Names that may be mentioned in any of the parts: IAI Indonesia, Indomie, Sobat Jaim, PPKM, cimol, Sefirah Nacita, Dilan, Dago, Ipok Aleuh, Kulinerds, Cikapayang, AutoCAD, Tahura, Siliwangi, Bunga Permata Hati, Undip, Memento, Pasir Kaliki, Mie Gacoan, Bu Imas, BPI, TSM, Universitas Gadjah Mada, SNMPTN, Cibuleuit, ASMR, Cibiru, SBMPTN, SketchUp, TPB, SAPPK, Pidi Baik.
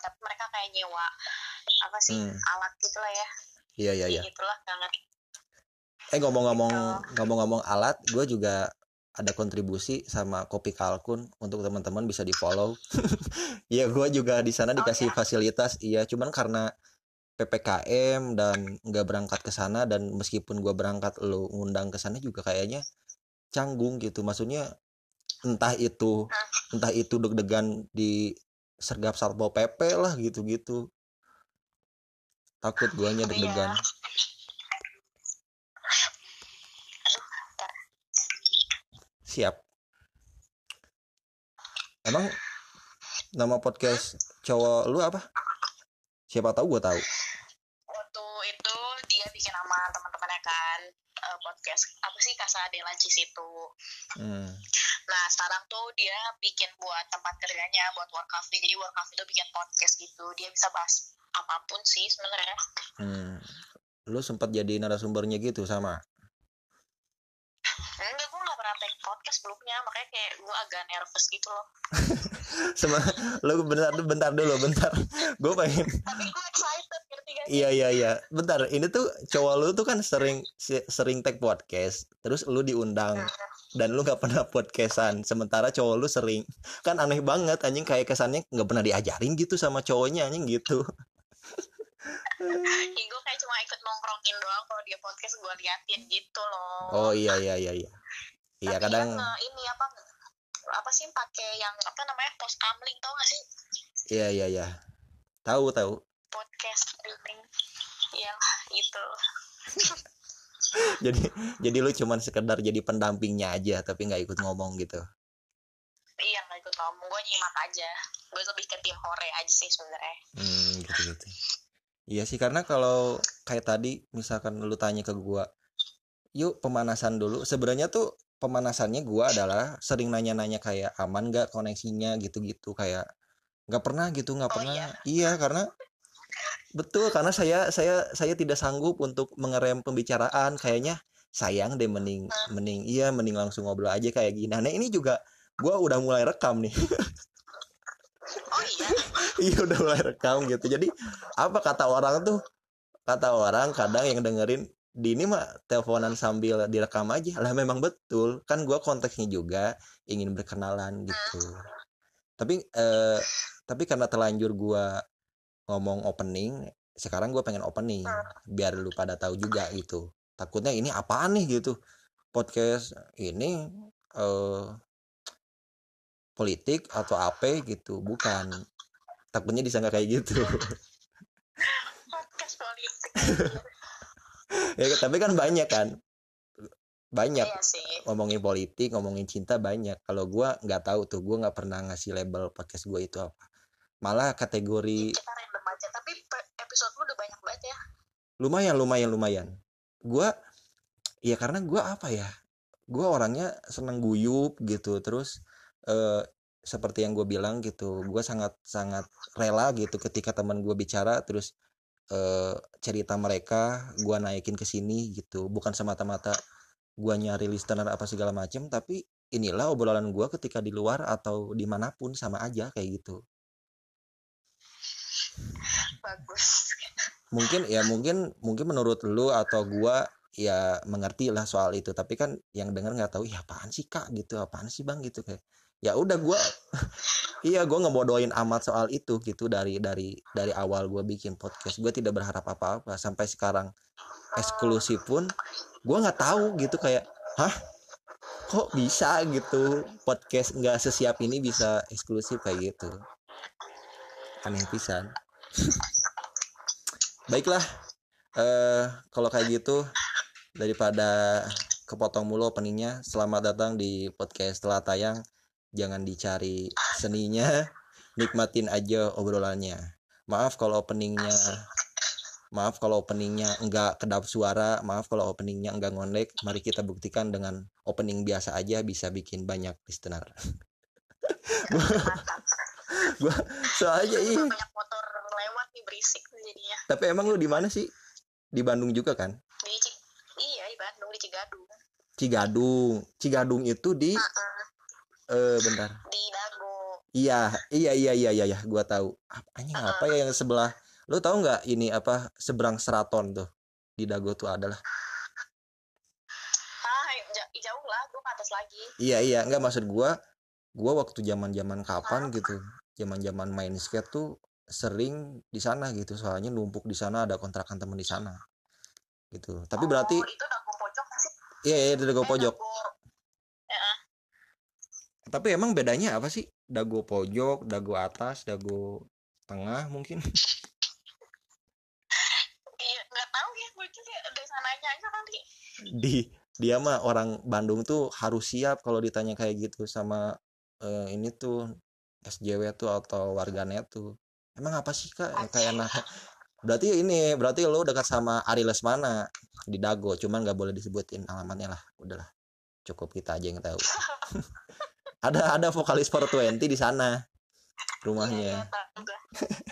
tapi mereka kayak nyewa apa sih alat gitulah ya. Iya. Gitulah banget. Ngomong-ngomong alat, gue juga ada kontribusi sama Kopi Kalkun, untuk teman-teman bisa di follow. Ya gue juga di sana dikasih fasilitas, iya. Cuman karena PPKM dan nggak berangkat ke sana, dan meskipun gue berangkat lo ngundang ke sana juga kayaknya canggung gitu, maksudnya entah itu deg-degan di sergap Satpol PP lah gitu-gitu, takut guanya deg-degan. Siap. Emang nama podcast cowok lu apa? Siapa tahu gue tahu. Waktu itu dia bikin sama teman-temannya kan podcast apa sih Kasadela itu. Nah sekarang tuh dia bikin buat tempat kerjanya, buat work cafe. Jadi work cafe tuh bikin podcast gitu. Dia bisa bahas apapun sih sebenarnya. Lu sempat jadi narasumbernya gitu sama? Enggak, gue nggak pernah take podcast sebelumnya, makanya kayak gue agak nervous gitu loh. Sama lu bentar dulu. Gue pengen. Tapi gue excited ngerti gak sih? Iya. Bentar, ini tuh cowok lu tuh kan sering take podcast, terus lu diundang. Dan lu gak pernah podcastan, sementara cowok lu sering. Kan aneh banget anjing, kayak kesannya gak pernah diajarin gitu sama cowoknya anjing gitu. Ya, gue kayak cuma ikut nongkrongin doang, kalau dia podcast gue liatin gitu loh. Oh iya. Iya kadang ini apa sih pakai yang apa namanya post kamling, tau gak sih? Iya. Tahu. Podcast streaming yang itu. jadi lu cuman sekedar jadi pendampingnya aja, tapi nggak ikut ngomong gitu. Iya nggak ikut ngomong, gue nyimak aja. Gue lebih ke tim hore aja sih sebenarnya. Gitu. Iya sih, karena kalau kayak tadi misalkan lu tanya ke gue, yuk pemanasan dulu. Sebenarnya tuh pemanasannya gue adalah sering nanya-nanya kayak aman nggak koneksinya gitu-gitu, kayak nggak pernah. Iya karena. Betul, karena saya tidak sanggup untuk mengerem pembicaraan, kayaknya sayang deh mending langsung ngobrol aja kayak gini. Nah, ini juga gue udah mulai rekam nih. Oh iya. Iya udah mulai rekam gitu. Jadi apa kata orang kadang yang dengerin di ini mah teleponan sambil direkam aja. Lah memang betul, kan gue konteksnya juga ingin berkenalan gitu. Tapi karena terlanjur gue ngomong opening, sekarang gue pengen opening biar lu pada tahu juga gitu. Takutnya ini apaan nih gitu, podcast ini politik atau apa gitu, bukan, takutnya disangka kayak gitu. Podcast politik. Ya tapi kan banyak ngomongin politik, ngomongin cinta banyak. Kalau gue nggak tahu tuh, gue nggak pernah ngasih label podcast gue itu apa. Malah kategori kita random aja, tapi episode lu udah banyak banget ya. Lumayan. Gue orangnya seneng guyup gitu, terus seperti yang gue bilang gitu, gue sangat rela gitu ketika teman gue bicara, terus cerita mereka gue naikin ke sini gitu, bukan semata-mata gue nyari listener apa segala macem, tapi inilah obrolan gue ketika di luar atau dimanapun, sama aja kayak gitu. Bagus. Mungkin menurut lu atau gua ya mengerti lah soal itu, tapi kan yang denger nggak tahu ya apaan sih kak gitu, apaan sih bang gitu, kayak ya udah gua gua ngebodohin amat soal itu gitu. Dari awal gua bikin podcast gua tidak berharap apa-apa, sampai sekarang eksklusif pun gua nggak tahu gitu, kayak hah kok bisa gitu podcast nggak sesiap ini bisa eksklusif kayak gitu, aneh pisan. Baiklah, kalau kayak gitu daripada kepotong mulu openingnya, selamat datang di podcast Telah Tayang. Jangan dicari seninya, nikmatin aja obrolannya. Maaf kalau openingnya enggak kedap suara, maaf kalau openingnya enggak ngondek. Mari kita buktikan dengan opening biasa aja bisa bikin banyak listener. Gua soalnya banyak motor lewat nih, berisik jadinya. Tapi emang lu di mana sih? Di Bandung juga kan? Di Bandung, di Cigadung. Cigadung itu di bentar. Di Dago. Iya, Iya, gua tahu. Apanya apa ya yang sebelah? Lu tahu nggak ini apa seberang Seraton tuh di Dago tuh adalah? Jauh lah, gua ke atas lagi. Iya, nggak maksud gua waktu zaman kapan gitu, zaman main skate tuh sering di sana gitu, soalnya numpuk di sana, ada kontrakan temen di sana gitu. Tapi berarti itu Dago pojok sih? Iya, itu Dago pojok. Tapi emang bedanya apa sih? Dago pojok, dago atas, dago tengah mungkin? Iya, nggak tahu ya, gue juga dari sananya aja kali. Dia mah orang Bandung tuh harus siap kalau ditanya kayak gitu sama ini tuh SJW tuh atau warganet tuh. Emang apa sih kak? Kayak nah, berarti lo dekat sama Ari Lesmana di Dago, cuman nggak boleh disebutin alamatnya lah, udahlah cukup kita aja yang tahu. Ada vokalis 420 di sana rumahnya. Ya,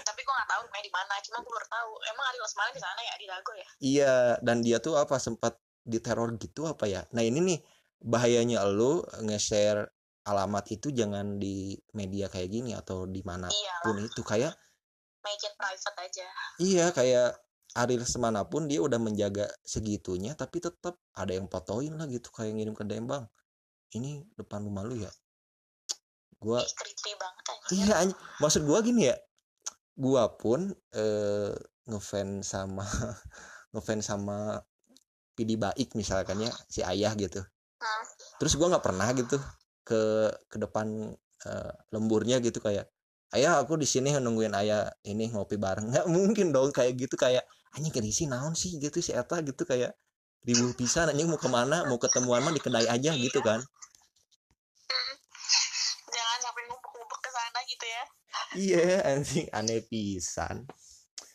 tapi gue nggak tahu rumahnya di mana, cuma gue baru tahu emang Ari Lesmana di sana ya, di Dago ya. Iya, dan dia tuh apa sempat diteror gitu apa ya. Nah ini nih bahayanya lo nge-share alamat itu jangan di media kayak gini atau di mana pun itu, kayak make it private aja. Iya, kayak Ari Lesmana pun dia udah menjaga segitunya tapi tetap ada yang fotoin lah gitu, kayak ngirim ke Dembang. Ini depan rumah lu ya. Gua creepy banget anjir. Iya, maksud gua gini ya. Gua pun ngefans sama Pidi Baik misalkan ya, si Ayah gitu. Terus gua enggak pernah gitu ke depan lemburnya gitu kayak, "Ayah, aku di sini nungguin Ayah ini ngopi bareng." Enggak mungkin dong kayak gitu, kayak anjing kerisi naon sih gitu si eta gitu, kayak ribuh pisan anjing mau kemana, mau ketemuan mah di kedai aja gitu kan. Jangan sampai ngumpuk-ngumpuk ke sana gitu ya. Iya, anjing aneh pisan.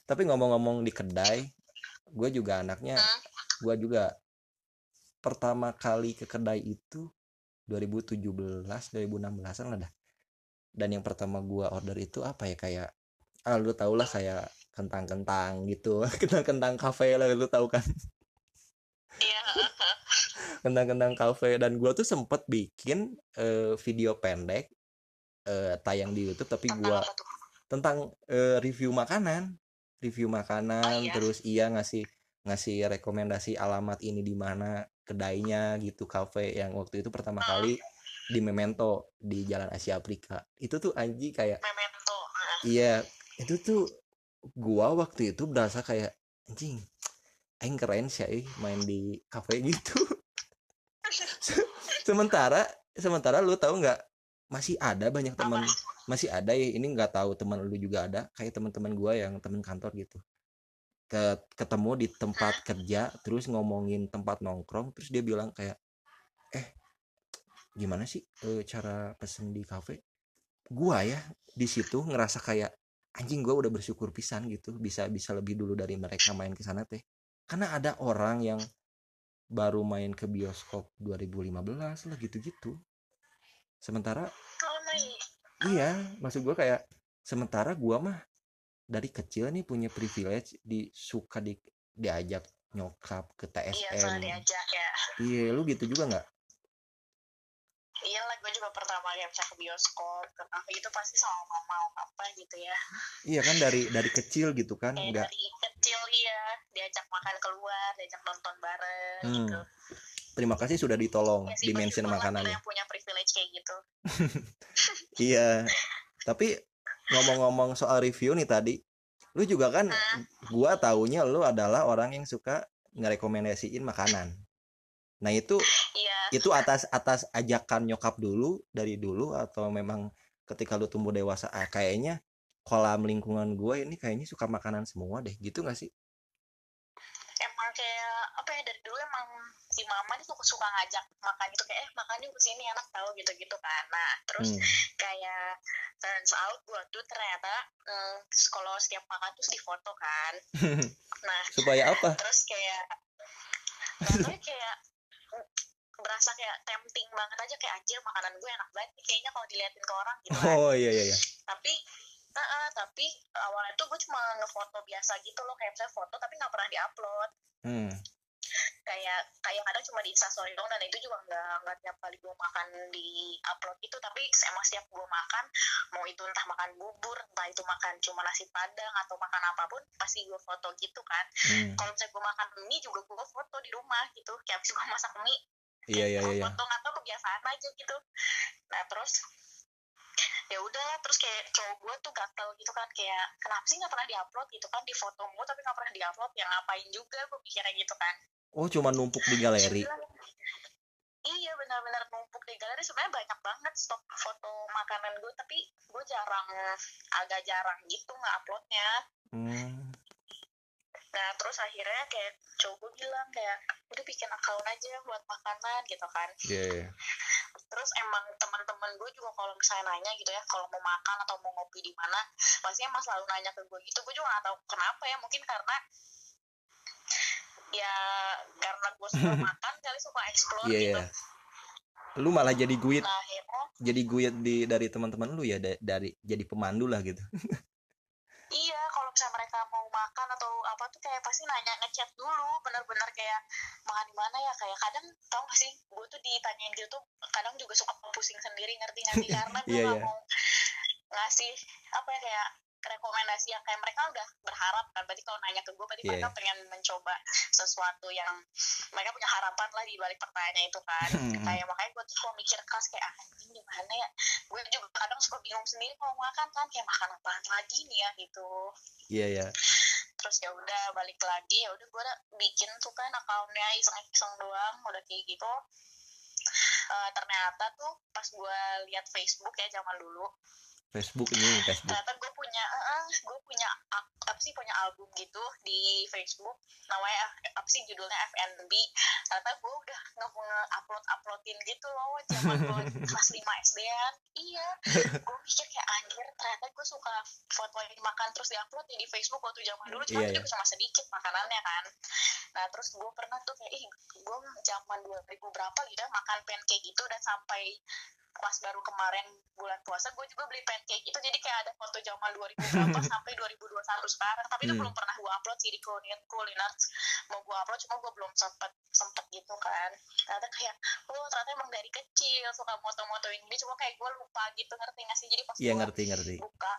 Tapi ngomong-ngomong di kedai, gue juga pertama kali ke kedai itu 2017, 2016-an lah dah. Dan yang pertama gue order itu apa ya, kayak lu tau lah kayak kentang-kentang gitu. Kentang-kentang kafe lah, lu tau kan. Iya. Kentang-kentang kafe. Dan gue tuh sempet bikin video pendek tayang di YouTube, tapi gue tentang review makanan. Oh, iya. Terus ngasih rekomendasi alamat ini di mana kedainya gitu, kafe yang waktu itu pertama kali di Memento di Jalan Asia Afrika. Itu tuh anji kayak Memento. Iya, itu tuh gua waktu itu berasa kayak anjing, aing keren sih main di kafe gitu. sementara lu tahu nggak, masih ada banyak teman, masih ada ya, ini nggak tahu teman lu juga ada, kayak teman-teman gua yang teman kantor gitu ketemu di tempat kerja terus ngomongin tempat nongkrong, terus dia bilang kayak gimana sih cara pesen di kafe. Gua ya di situ ngerasa kayak anjing, gua udah bersyukur pisan gitu bisa lebih dulu dari mereka main ke sana teh, karena ada orang yang baru main ke bioskop 2015 lah gitu-gitu. Sementara iya, maksud gua kayak sementara gua mah dari kecil nih punya privilege, suka diajak nyokap ke TSM. Iya, diajak ya. Iya, lu gitu juga nggak? Iya lah, gue juga pertama kali bisa ke bioskop, ke kafe itu pasti sama mama apa gitu ya. Iya kan, dari kecil gitu kan, nggak? Dari kecil iya, diajak makan keluar, diajak nonton bareng gitu. Terima kasih sudah ditolong, ya, dimention makanan. Yang punya privilege kayak gitu. Iya, tapi ngomong-ngomong soal review nih tadi, lu juga kan, gua taunya lu adalah orang yang suka ngerekomendasiin makanan. Nah itu, iya, itu atas ajakan nyokap dulu, dari dulu, atau memang ketika lu tumbuh dewasa, kayaknya kolam lingkungan gua ini kayaknya suka makanan semua deh, gitu nggak sih? Emang kayak apa ya, dari dulu emang si mama nih suka ngajak makan gitu, kayak makan yuk kesini enak tau gitu-gitu kan. Nah terus kayak turns out gue tuh ternyata kalau setiap makan terus difoto kan. Nah supaya apa? Terus kayak rasanya kayak berasa kayak tempting banget aja, kayak anjir makanan gue enak banget kayaknya kalau diliatin ke orang gitu kan. Oh iya. Tapi awalnya tuh gue cuma ngefoto biasa gitu loh, kayak misalnya foto tapi nggak pernah diupload. kayak kayak kadang cuma di Instastory dong, dan itu juga nggak tiap kali gue makan di upload itu. Tapi emang setiap gue makan, mau itu entah makan bubur, entah itu makan cuma nasi padang atau makan apapun, pasti gue foto gitu kan. Kalau misalnya gue makan mie juga gue foto di rumah gitu, kayak abis gue masak mie iya. foto, atau kebiasaan aja gitu. Nah terus ya udah, terus kayak cowok gue tuh gatel gitu kan, kayak kenapa sih nggak pernah diupload gitu kan, di foto mulu tapi nggak pernah diupload, ya ngapain juga gue pikirnya gitu kan. Oh cuma numpuk di galeri. Iya benar-benar numpuk di galeri. Sebenarnya banyak banget stok foto makanan gue, tapi gue agak jarang gitu nggak uploadnya. Nah terus akhirnya kayak cowok gue bilang kayak udah bikin account aja buat makanan gitu kan. Iya. Terus emang teman-teman gue juga kalau misalnya nanya gitu ya, kalau mau makan atau mau ngopi di mana, pastinya emang selalu nanya ke gue gitu. Gue juga nggak tahu kenapa ya, mungkin karena gue suka makan kali, suka explore gitu. Yeah. Lu malah jadi guide. Nah, akhirnya, jadi guide dari teman-teman lu ya, dari jadi pemandu lah gitu. Iya, kalau misalnya mereka mau makan atau apa tuh kayak pasti nanya, ngechat dulu, bener-bener kayak makan di mana ya, kayak kadang tau gak sih, gue tuh ditanyain gitu tuh kadang juga suka pusing sendiri, ngerti karena gue gak mau ngasih apa ya, kayak rekomendasi yang kayak mereka udah berharap kan, berarti kalau nanya ke gue berarti mereka pengen mencoba sesuatu yang mereka punya harapan lah di balik pertanyaan itu kan. Kayak makanya gue tuh suka mikir keras kayak anjing gimana ya, gue juga kadang suka bingung sendiri kalau makan kan, kayak makan apaan lagi nih ya gitu. Iya. Terus ya udah balik lagi, ya udah gue bikin tuh kan akunnya iseng-iseng doang, udah kayak gitu. Ternyata tuh pas gue lihat Facebook ya zaman dulu. Facebook. Ternyata gue punya album gitu di Facebook, namanya judulnya FNB. Ternyata gue udah nge-uploadin gitu loh zaman gue kelas 5 SD-an. Iya, gue pikir kayak anjir, ternyata gue suka fotoin makan terus diupload ya di Facebook waktu zaman dulu, cuma itu cuma sedikit makanannya kan. Nah terus gue pernah tuh kayak gue zaman 2000 berapa gitu makan pancake gitu, dan sampai pas baru kemarin bulan puasa gue juga beli pancake itu, jadi kayak ada foto zaman 2000 berapa sampai 2021 sekarang, tapi itu belum pernah gue upload sih di kuliner. Mau gue upload cuma gue belum sempet gitu kan. Ternyata kayak ternyata emang dari kecil suka moto-motoin ini, cuma kayak gue lupa gitu, ngerti nggak sih? Jadi pas gue buka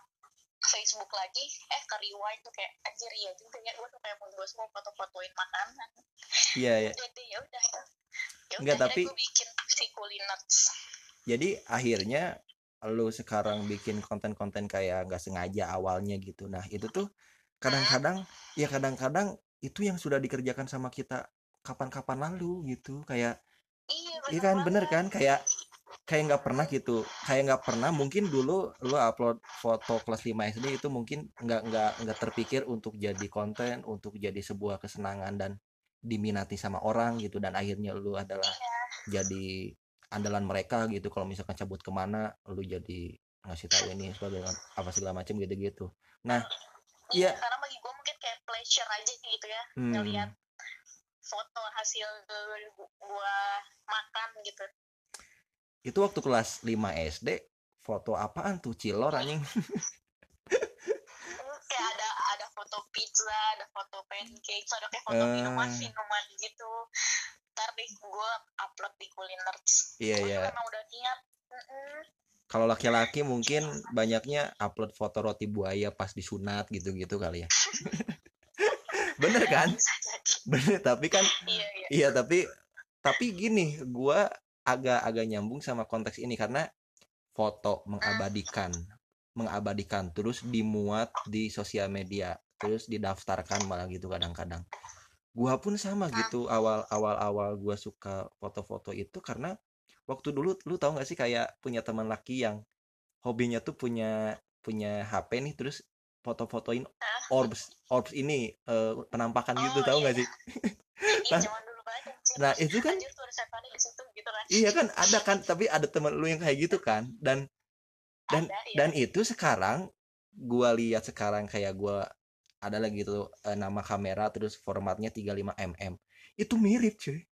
Facebook lagi ke-rewind tuh kayak anjir ya juga ya, gue suka emang gue semua foto-fotoin makanan. Iya. Ya udah. Enggak, tapi gue bikin si kuliner. Jadi akhirnya lu sekarang bikin konten-konten kayak nggak sengaja awalnya gitu. Nah itu tuh kadang-kadang itu yang sudah dikerjakan sama kita kapan-kapan lalu gitu. Kayak iya kan, bener kan, kayak nggak pernah gitu, mungkin dulu lu upload foto kelas 5 SD itu mungkin nggak terpikir untuk jadi konten, untuk jadi sebuah kesenangan dan diminati sama orang gitu, dan akhirnya lu adalah jadi andalan mereka gitu. Kalau misalkan cabut kemana, lu jadi ngasih tahu ini sebagainya apa segala macam gitu-gitu. Nah, iya. Karena bagi gue mungkin kayak pleasure aja gitu ya, ngelihat foto hasil gue makan gitu. Itu waktu kelas 5 SD, foto apaan tuh? Cilor anjing. Kayak ada foto pizza, ada foto pancake, ada kayak foto minuman gitu. Ntar deh gue upload di kuliner. Iya. Emang udah niat. Kalau laki-laki mungkin banyaknya upload foto roti buaya pas disunat gitu-gitu kali ya. Bener kan? Bener, tapi kan iya tapi gini, gue agak nyambung sama konteks ini karena foto mengabadikan terus dimuat di sosial media, terus didaftarkan malah gitu kadang-kadang. Gua pun sama gitu, awal gua suka foto-foto itu karena waktu dulu lu tau gak sih kayak punya teman laki yang hobinya tuh punya HP nih, terus foto-fotoin orbs ini penampakan gitu, tau gak sih? Nah, dulu banget, nah itu kan disitu, gitu kan. Iya kan, ada kan, tapi ada teman lu yang kayak gitu kan, dan itu sekarang gua lihat sekarang kayak gua ada lagi tuh nama kamera terus formatnya 35mm. Itu mirip cuy.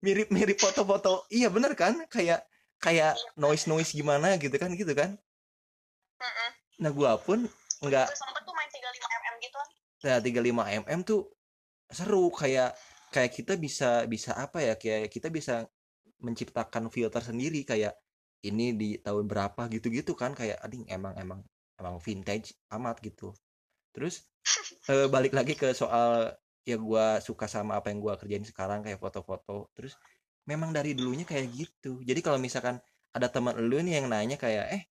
Mirip foto-foto. Iya benar kan? Kayak noise gimana gitu kan? Heeh. Nah, gua pun enggak. Terus sempet tuh main 35mm gitu kan. Nah, 35mm tuh seru, kayak kayak kita bisa apa ya, kayak kita bisa menciptakan filter sendiri kayak ini di tahun berapa gitu-gitu kan, kayak ading emang vintage amat gitu. Terus balik lagi ke soal ya gue suka sama apa yang gue kerjain sekarang kayak foto-foto. Terus memang dari dulunya kayak gitu. Jadi kalau misalkan ada teman lu nih yang nanya kayak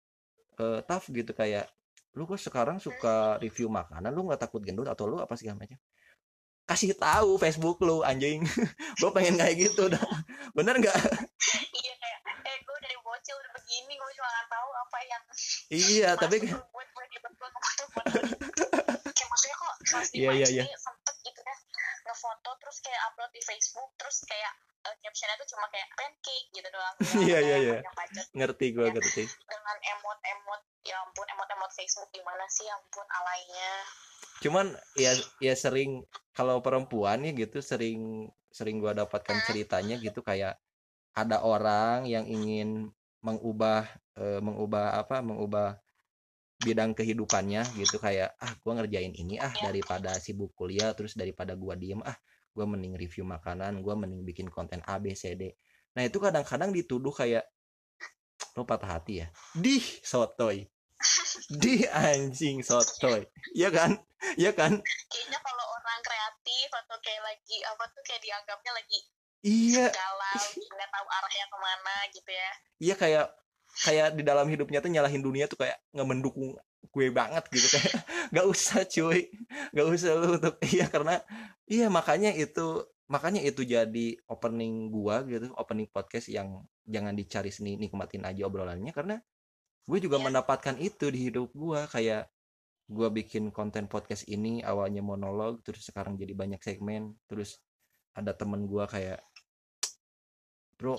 Taf gitu kayak lu kok sekarang suka review makanan, lu nggak takut gendut atau lu apa segala macam? Kasih tahu Facebook lu anjing. Gua pengen kayak gitu dah. Bener nggak? Iya kayak gua dari bocil udah begini, gua cuma nggak tahu apa yang iya tapi kayak maksudnya kok pasti sempet gitu kan ngefoto terus kayak upload di Facebook terus kayak captionnya tuh cuma kayak pancake gitu doang. Iya ngerti dengan emot ya ampun emot Facebook gimana sih ya ampun alainya. Cuman ya sering kalau perempuan ya gitu sering gua dapatkan ceritanya gitu kayak ada orang yang ingin mengubah bidang kehidupannya gitu kayak gua ngerjain ini daripada sibuk kuliah terus daripada gua diem gua mending review makanan, gua mending bikin konten A B C D. Nah, itu kadang-kadang dituduh kayak lo patah hati ya. Dih sotoy. Di anjing sotoy, ya kan? Kayaknya kalau orang kreatif atau kayak lagi apa tuh kayak dianggapnya lagi galau, nggak tahu arahnya kemana gitu ya. Iya kayak di dalam hidupnya tuh nyalahin dunia tuh kayak nggak mendukung gue banget gitu kayak nggak usah cuy, nggak usah lu untuk makanya itu jadi opening gua gitu, opening podcast yang jangan dicari seni, nikmatin aja obrolannya karena gue juga mendapatkan itu di hidup gue kayak gue bikin konten podcast ini awalnya monolog terus sekarang jadi banyak segmen terus ada temen gue kayak bro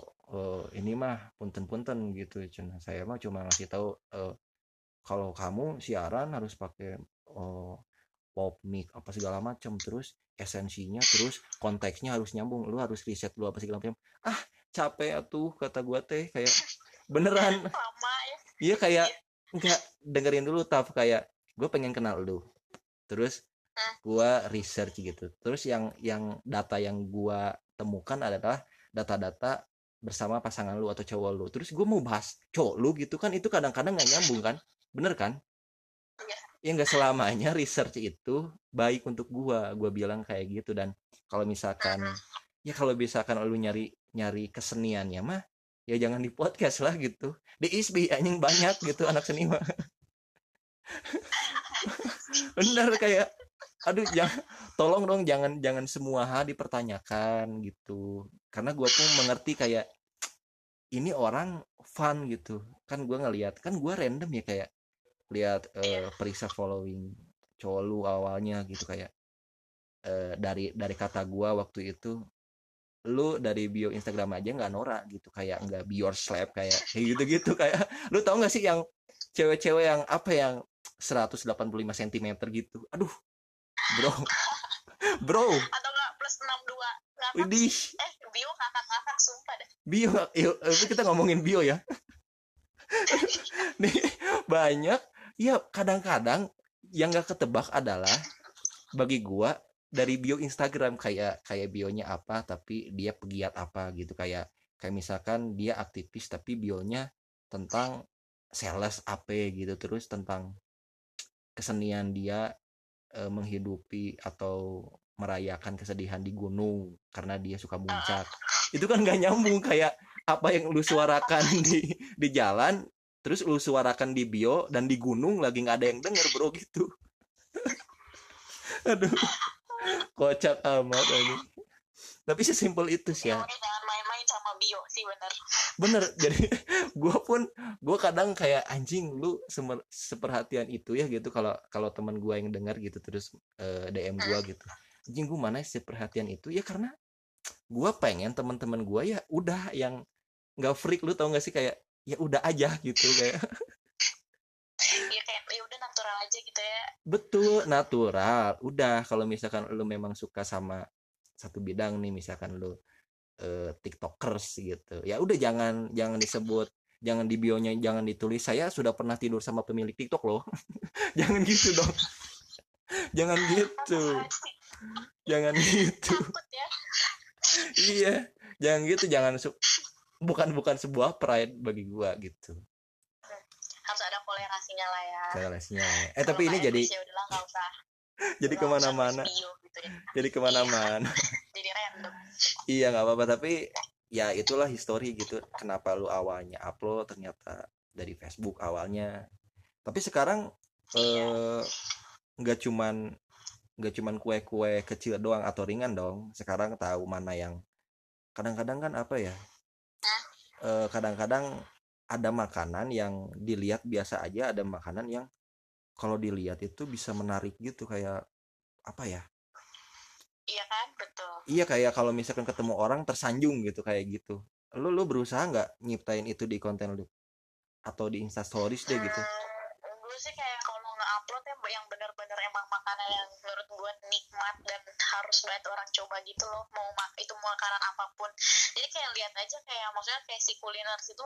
ini mah punten gitu cuma saya mah cuma ngasih tahu kalau kamu siaran harus pakai pop mic apa segala macam terus esensinya terus konteksnya harus nyambung lu harus riset lu apa segala macam capek atuh kata gue teh kayak beneran iya kayak enggak dengerin dulu Taf kayak gue pengen kenal lu terus gue research gitu terus yang data yang gue temukan adalah data-data bersama pasangan lu atau cowok lu terus gue mau bahas cowok lu gitu kan itu kadang-kadang nggak nyambung kan bener kan ya nggak selamanya research itu baik untuk gue bilang kayak gitu dan kalau misalkan lu nyari keseniannya mah ya jangan di podcast lah gitu di ISBI anjing banyak gitu anak seni mah bener kayak aduh tolong dong jangan semua dipertanyakan gitu karena gue pun mengerti kayak ini orang fun gitu kan gue ngelihat kan gue random ya kayak lihat periksa following cowok lu awalnya gitu kayak dari kata gue waktu itu lu dari bio Instagram aja nggak norak gitu kayak nggak be your slap kayak gitu kayak lu tau nggak sih yang cewek-cewek yang yang 185 cm gitu aduh bro atau nggak plus 62 widih bio kakak sumpah deh bio kita ngomongin bio ya nih banyak ya kadang-kadang yang nggak ketebak adalah bagi gua dari bio Instagram kayak bionya apa tapi dia pegiat apa gitu kayak misalkan dia aktivis tapi bionya tentang sales AP gitu terus tentang kesenian dia menghidupi atau merayakan kesedihan di gunung karena dia suka muncak itu kan nggak nyambung kayak apa yang lu suarakan di jalan terus lu suarakan di bio dan di gunung lagi nggak ada yang denger bro gitu aduh kocak amat ini. Tapi sesimpel itu sih ya. Jangan main-main sama bio sih bener. Jadi gue kadang kayak anjing lu seperhatian itu ya gitu kalau teman gue yang dengar gitu terus DM gue gitu. Anjing gue mana sih perhatian itu ya karena gue pengen teman-teman gue ya udah yang nggak freak lu tau nggak sih kayak ya udah aja gitu kayak. Ya udah natural aja gitu ya. Betul, natural. Udah kalau misalkan lu memang suka sama satu bidang nih, misalkan lu TikTokers gitu. Ya udah jangan disebut, jangan di bio-nya jangan ditulis saya sudah pernah tidur sama pemilik TikTok loh. Jangan gitu dong. Jangan gitu. Takut ya. Iya, jangan gitu, jangan bukan sebuah pride bagi gua gitu. Harus ada kolerasinya lah ya. Kolerasinya. Tapi ini jadi udahlah, enggak usah. Jadi kemana-mana. Gitu ya. Jadi kemana-mana. Jadi random. Iya, enggak apa-apa, tapi ya itulah history gitu. Kenapa lu awalnya upload ternyata dari Facebook awalnya. Tapi sekarang nggak cuman kue-kue kecil doang atau ringan dong. Sekarang tahu mana yang kadang-kadang kan apa ya? Kadang-kadang ada makanan yang dilihat biasa aja, ada makanan yang kalau dilihat itu bisa menarik gitu, kayak apa ya? Iya kan, betul. Iya, kayak kalau misalkan ketemu orang tersanjung gitu, kayak gitu. Lu berusaha nggak nyiptain itu di konten lu atau di Insta Stories deh gitu? Gue sih kayak kalau nge-upload yang benar-benar emang makanan yang menurut gue nikmat dan harus banget orang coba gitu loh, mau itu makanan apapun. Jadi kayak lihat aja, kayak maksudnya kayak si kuliner situ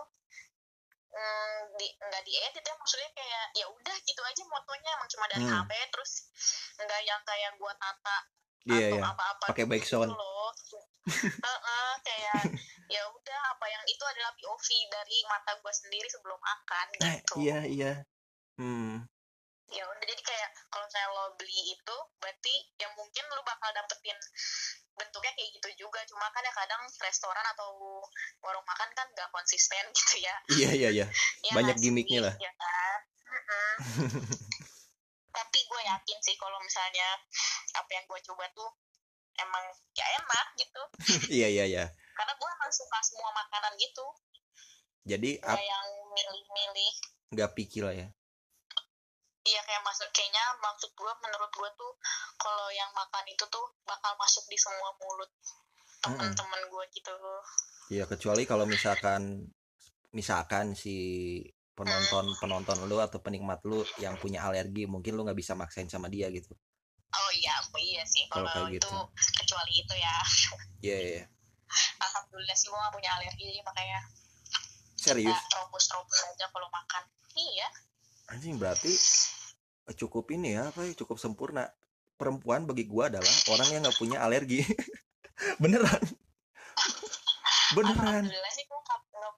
nggak diedit ya, maksudnya kayak ya udah gitu aja, motonya emang cuma dari HP, terus nggak yang kayak gue tata atau apa-apa pakai backsound gitu loh. Kayak ya udah, apa yang itu adalah POV dari mata gue sendiri sebelum makan gitu. Iya. Ya udah, jadi kayak kalau saya lo beli itu berarti ya mungkin lo bakal dapetin bentuknya kayak gitu juga, cuma kadang-kadang restoran atau warung makan kan nggak konsisten gitu ya. Iya. Ya, banyak gimmicknya lah ya kan? Tapi gue yakin sih kalau misalnya apa yang gue coba tuh emang ya enak gitu. Iya. Karena gue emang suka semua makanan gitu. Jadi apa yang milih-milih? Nggak pikir lah ya. Iya, kayak maksud gue, menurut gue tuh kalau yang makan itu tuh bakal masuk di semua mulut temen-temen gue gitu. Iya, kecuali kalau misalkan si penonton lu atau penikmat lu yang punya alergi, mungkin lu nggak bisa maksain sama dia gitu. Oh iya sih, kalau itu gitu. Kecuali itu ya. Iya. Alhamdulillah sih gue nggak punya alergi, jadi makanya. Serius? Terobos aja kalau makan. Iya. Anjing, berarti cukup ini ya, cukup sempurna. Perempuan bagi gue adalah orang yang nggak punya alergi. Beneran. Alhamdulillah sih gue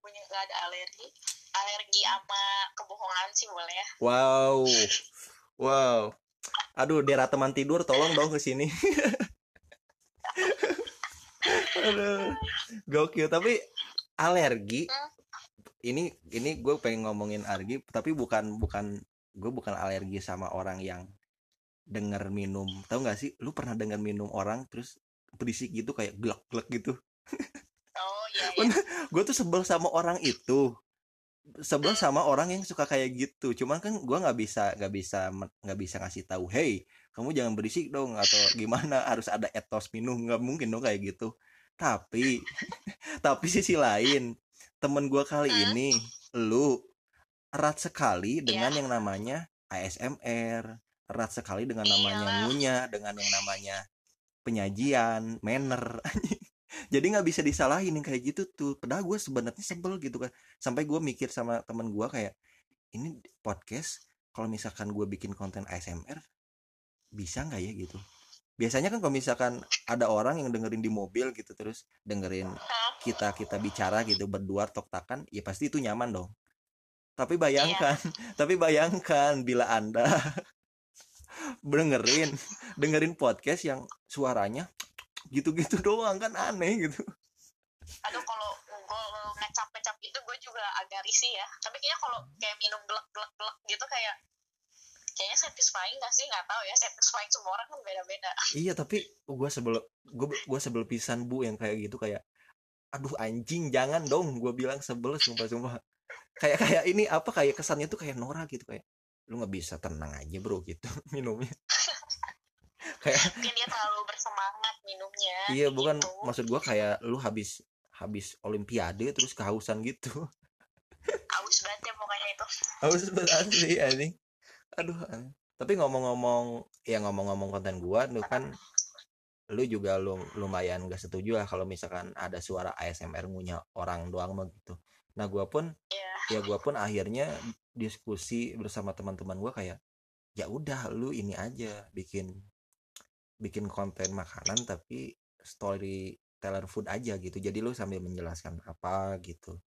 nggak ada alergi. Alergi sama kebohongan sih boleh ya. Wow. Aduh, daerah teman tidur, tolong dong kesini. Aduh, gokil. Tapi alergi. Ini gue pengen ngomongin alergi, tapi bukan gue bukan alergi sama orang yang denger minum. Tahu nggak sih, lu pernah denger minum orang terus berisik gitu kayak glek-glek gitu? Oh iya. Gue tuh sebel sama orang itu, sebel sama orang yang suka kayak gitu. Cuman kan gue nggak bisa ngasih tahu, hey kamu jangan berisik dong atau gimana, harus ada etos minum, nggak mungkin dong kayak gitu. Tapi sisi lain, temen gue kali ini, lu erat sekali dengan yang namanya ASMR, erat sekali dengan namanya ngunyah, dengan yang namanya penyajian, manner. Jadi nggak bisa disalahin kayak gitu tuh. Padahal gue sebenarnya sebel gitu kan. Sampai gue mikir sama temen gue kayak, ini podcast kalau misalkan gue bikin konten ASMR bisa nggak ya gitu. Biasanya kan kalau misalkan ada orang yang dengerin di mobil gitu, terus dengerin kita bicara gitu berdua tok-takan, ya pasti itu nyaman dong. Tapi bayangkan bila Anda dengerin podcast yang suaranya gitu-gitu doang, kan aneh gitu. Aduh, kalau gue ngecap-ngecap gitu gue juga agak risih ya. Tapi kayaknya kalau kayak minum glek-glek gitu kayak kayaknya satisfying gak sih? Gak tahu ya, satisfying semua orang kan beda-beda. Iya, tapi gue sebel pisan bu yang kayak gitu, kayak aduh anjing jangan dong, gue bilang sebel sumpah. Kayak ini apa, kayak kesannya tuh kayak Nora gitu, kayak lu nggak bisa tenang aja bro gitu minumnya. Kayak mungkin dia terlalu bersemangat minumnya. Iya gitu. Bukan, maksud gue kayak lu habis olimpiade terus kehausan gitu. Haus banget ya pokoknya itu. Haus banget asli anjing. Aduh, tapi ngomong-ngomong konten gua tuh kan lu juga lumayan gak setuju lah kalau misalkan ada suara ASMR ngunyah orang doang begitu. Nah, gua pun akhirnya diskusi bersama teman-teman gua kayak ya udah lu ini aja bikin konten makanan tapi story teller food aja gitu. Jadi lu sambil menjelaskan apa gitu.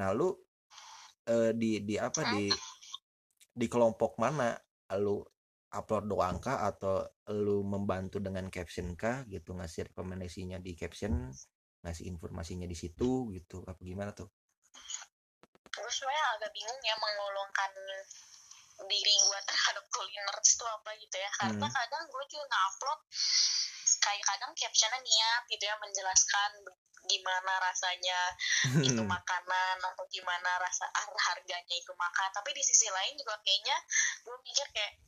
Nah, lu di kelompok mana? Lu upload doang kah atau lu membantu dengan caption kah gitu, ngasih rekomendasinya di caption, ngasih informasinya di situ gitu, apa gimana tuh? Terus sebenarnya agak bingung ya mengolongkan diri gue terhadap kuliners itu apa gitu ya, karena kadang gue juga upload kayak kadang captionnya niat gitu ya, menjelaskan gimana rasanya itu makanan atau gimana rasa harganya itu makan, tapi di sisi lain juga kayaknya gue mikir kayak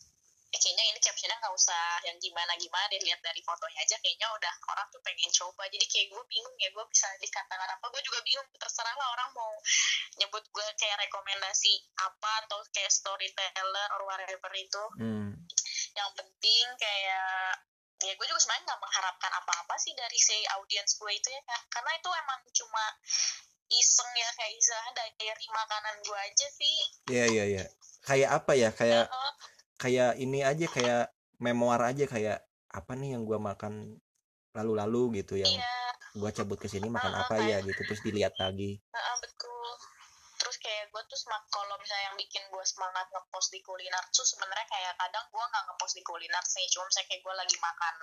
kayaknya ini captionnya nggak usah yang gimana-gimana, dilihat dari fotonya aja kayaknya udah orang tuh pengen coba. Jadi kayak gue bingung ya, gue bisa dikatakan apa, gue juga bingung, terserah lah orang mau nyebut gue kayak rekomendasi apa atau kayak storyteller or whatever itu. Yang penting kayak ya gue juga sebenarnya nggak mengharapkan apa-apa sih dari si audience gue itu ya, karena itu emang cuma iseng ya, kayak iseng dari makanan gue aja sih. Iya kayak apa ya, kayak kayak ini aja, kayak memoir aja, kayak apa nih yang gue makan lalu-lalu gitu, yang gue cabut kesini makan apa ya gitu, terus dilihat lagi. Betul. Terus kayak gue tuh kalau misalnya yang bikin gue semangat ngepost di kuliner tuh sebenarnya kayak kadang gue nggak ngepost di kuliner sih, cuma misalnya kayak gue lagi makan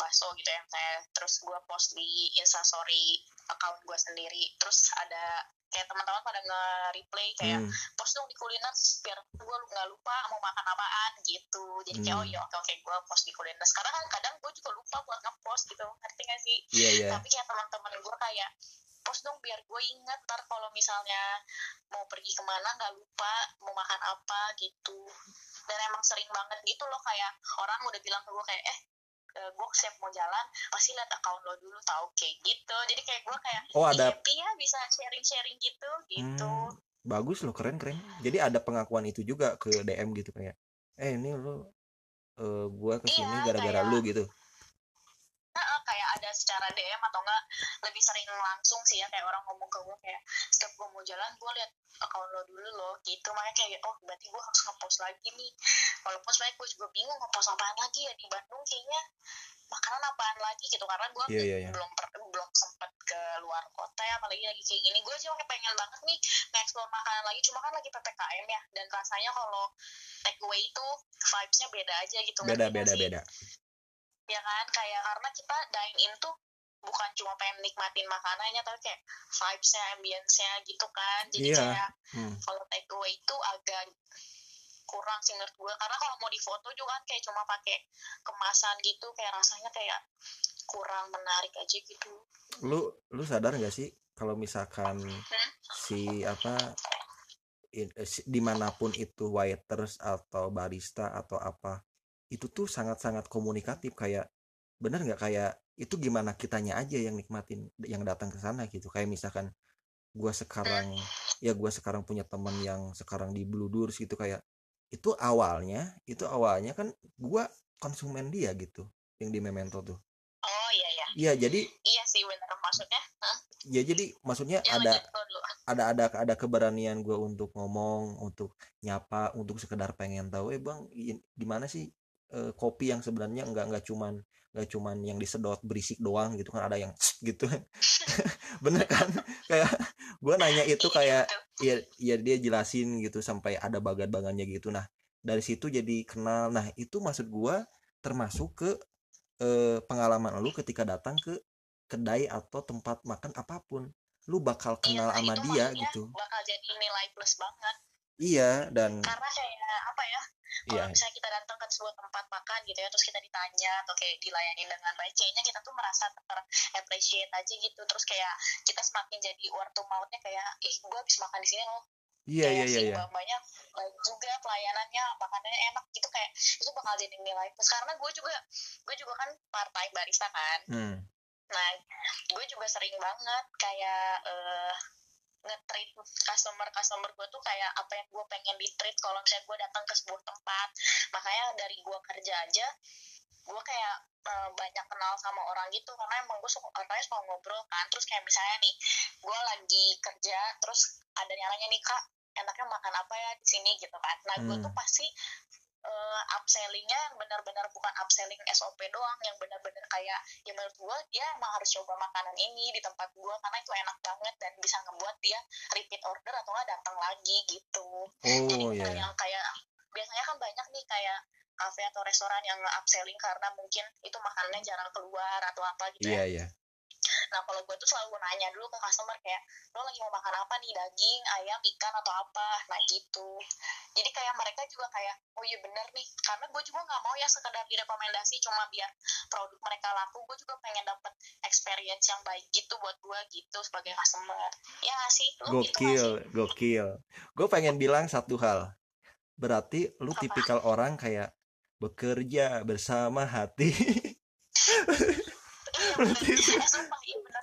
bakso gitu ya, kayak terus gue post di Instastory account gue sendiri, terus ada kayak teman-teman pada nge-replay kayak post dong di kuliner biar gue nggak lupa mau makan apaan gitu. Jadi kayak oh ya oke gue post di kuliner. Sekarang kan kadang gue juga lupa buat nge-post gitu, ngerti nggak sih? Tapi kayak teman-teman gue kayak post dong biar gue ingat ntar kalau misalnya mau pergi kemana nggak lupa mau makan apa gitu. Dan emang sering banget gitu loh, kayak orang udah bilang ke gue kayak gue siap mau jalan pasti lihat account lo dulu tau, kayak gitu. Jadi kayak gue kayak happy ya bisa sharing gitu. Bagus lo, keren. Jadi ada pengakuan itu juga ke DM gitu, kayak ini lo gue kesini gara-gara kayak, lo gitu. Kayak ada secara DM atau enggak lebih sering langsung sih ya, kayak orang ngomong ke gue kayak setiap gue mau jalan gue lihat account lo dulu lo gitu. Makanya kayak oh berarti gue harus ngepost lagi nih, walaupun sebenarnya gue juga bingung ngepost apaan lagi ya di Bandung, kayaknya makanan apaan lagi gitu, karena gue belum sempet ke luar kota ya, apalagi lagi kayak gini. Gue cuma pengen banget nih nge-explore makanan lagi, cuma kan lagi PPKM ya, dan rasanya kalau take away itu vibes-nya beda aja gitu. Beda ya kan, kayak karena kita dine in tuh bukan cuma pengen nikmatin makanannya, tapi kayak vibes-nya, ambience-nya gitu kan. Jadi kayak kalau take away itu agak kurang sih menurut gue, karena kalau mau difoto juga kan kayak cuma pakai kemasan gitu, kayak rasanya kayak kurang menarik aja gitu. Lu sadar nggak sih kalau misalkan dimanapun itu waiters atau barista atau apa itu tuh sangat-sangat komunikatif, kayak bener nggak, kayak itu gimana kitanya aja yang nikmatin yang datang ke sana gitu. Kayak misalkan gue sekarang punya teman yang sekarang di Blue Doors gitu, kayak itu awalnya kan gue konsumen dia gitu yang di Memento tuh. Iya jadi iya sih benar maksudnya. Ya jadi maksudnya ya, ada keberanian gue untuk ngomong, untuk nyapa, untuk sekedar pengen tahu bang gimana sih kopi yang sebenarnya nggak cuman yang disedot berisik doang gitu kan, ada yang gitu. Bener kan? Kayak gue nanya itu kayak ya dia jelasin gitu sampai ada bagan-bagannya gitu. Nah dari situ jadi kenal. Nah itu maksud gue termasuk ke pengalaman lu ketika datang ke kedai atau tempat makan apapun, lu bakal kenal sama dia gitu. Bakal jadi nilai plus banget. Iya, dan karena kayak apa ya? Kalau misalnya kita datang ke sebuah tempat makan gitu ya, terus kita ditanya atau kayak dilayani dengan baik, kayaknya kita tuh merasa ter-appreciate aja gitu. Terus kayak kita semakin jadi word to mouth-nya kayak gue habis makan di sini loh. Iya. Mbak-mbaknya juga pelayanannya, makanannya enak gitu, kayak itu bakal jadi nilai plus. Karena gue juga kan part-time barista kan. Nah, gue juga sering banget kayak nge-treat customer gue tuh kayak apa yang gue pengen di-treat kalau misalnya gue datang ke sebuah tempat. Makanya dari gue kerja aja, gue kayak banyak kenal sama orang gitu, karena emang gue orangnya suka ngobrol kan. Terus kayak misalnya nih, gue lagi kerja, terus ada yang nanya nih, Kak, enaknya makan apa ya di sini gitu kan. Nah, gue tuh pasti upselling-nya yang benar-benar bukan upselling SOP doang, yang benar-benar kayak ya menurut gue dia emang harus coba makanan ini di tempat gue karena itu enak banget dan bisa ngebuat dia repeat order atau nggak datang lagi gitu. Jadi bukan yang kayak biasanya kan banyak nih kayak kafe atau restoran yang upselling karena mungkin itu makanannya jarang keluar atau apa gitu. Iya. Nah kalau gue tuh selalu nanya dulu ke customer kayak lo lagi mau makan apa nih, daging, ayam, ikan atau apa, nah gitu. Jadi kayak mereka juga kayak oh iya bener nih, karena gue juga nggak mau ya sekedar direkomendasi cuma biar produk mereka laku, gue juga pengen dapet experience yang baik gitu buat gue gitu sebagai customer. Ya sih lo gitu sih. Gokil. Gue pengen bilang satu hal. Berarti lu tipikal orang kayak bekerja bersama hati.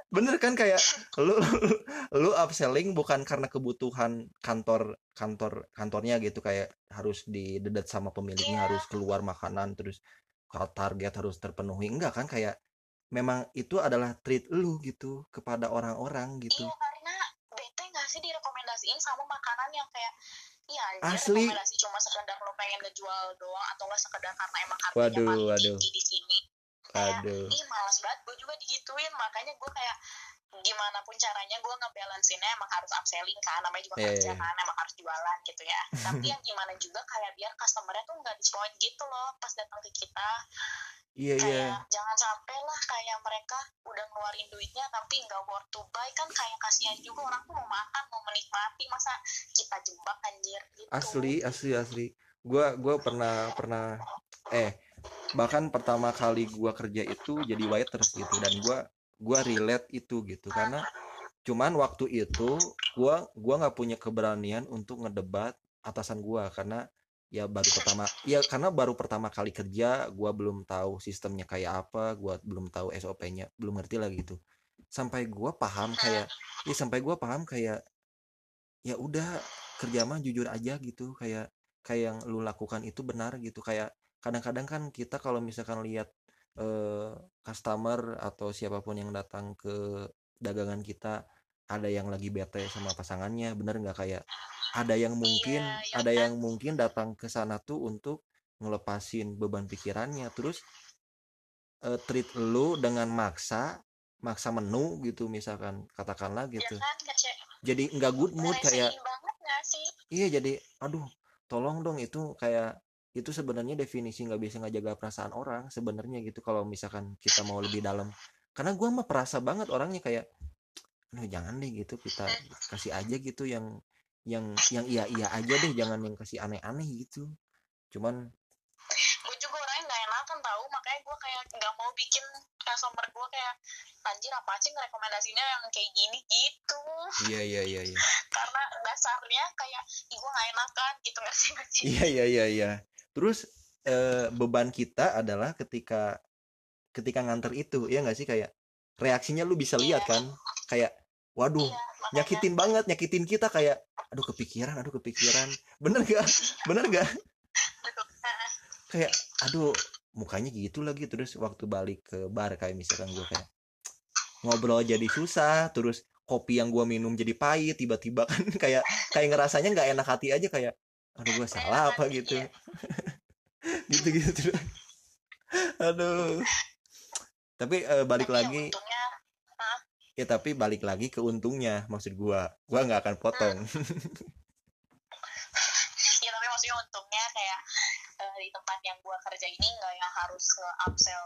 Bener kan kayak lu upselling bukan karena kebutuhan kantornya gitu kayak harus didedet sama pemiliknya, harus keluar makanan terus target harus terpenuhi, enggak kan, kayak memang itu adalah treat lu gitu kepada orang-orang gitu. Iya, karena bete nggak sih direkomendasiin sama makanan yang kayak iya asli rekomendasi cuma sekedar lu pengen ngejual doang atau nggak sekedar karena emang harganya paling tinggi di sini. Kayak, ih malas banget, gue juga digituin, makanya gue kayak gimana pun caranya gue ngebalansinnya emang harus upselling kan, namanya juga kerja kan, emang harus jualan gitu ya. Tapi yang gimana juga kayak biar customer-nya tuh nggak diskon gitu loh pas datang ke kita. Iya. Jangan sampai lah kayak mereka udah ngeluarin duitnya tapi nggak worth to buy kan, kayak kasihan juga orang tuh mau makan, mau menikmati, masa kita jebak anjir gitu. Asli. Gue pernah bahkan pertama kali gue kerja itu jadi waiters gitu, dan gue relate itu gitu karena cuman waktu itu gue nggak punya keberanian untuk ngedebat atasan gue karena baru pertama kali kerja, gue belum tahu sistemnya kayak apa, gue belum tahu SOP-nya, belum ngerti lah gitu. Sampai gue paham kayak ya udah kerja mah jujur aja gitu, kayak yang lu lakukan itu benar gitu. Kayak kadang-kadang kan kita kalau misalkan lihat customer atau siapapun yang datang ke dagangan kita, ada yang lagi bete sama pasangannya, bener nggak, kayak ada yang mungkin datang ke sana tuh untuk ngelepasin beban pikirannya, terus treat lu dengan maksa menu gitu misalkan, katakanlah gitu. Jadi nggak good mood kayak. Iya, jadi aduh tolong dong, itu kayak itu sebenarnya definisi nggak bisa ngejaga perasaan orang sebenarnya gitu kalau misalkan kita mau lebih dalam. Karena gue mah perasa banget orangnya kayak, aduh jangan deh gitu, kita kasih aja gitu yang iya aja deh, jangan yang kasih aneh-aneh gitu. Cuman gue juga orangnya nggak enakan tahu, makanya gue kayak nggak mau bikin customer gue kayak anjir apa sih rekomendasinya yang kayak gini gitu. Iya. Karena dasarnya kayak gue nggak enakan gitu nggak sih. Iya. Terus beban kita adalah ketika nganter itu, ya nggak sih, kayak reaksinya lu bisa lihat kan, kayak waduh nyakitin kita, kayak aduh kepikiran, bener nggak? Kayak aduh mukanya gitu lagi, terus waktu balik ke bar kayak misalkan gue kayak ngobrol jadi susah, terus kopi yang gue minum jadi pahit tiba-tiba kan, kayak ngerasanya nggak enak hati aja, kayak aduh gue salah apa gitu. gitu aduh. Tapi balik lagi ke untungnya, maksud gue nggak akan potong. Ya tapi maksudnya untungnya kayak di tempat yang gue kerja ini nggak yang harus upsell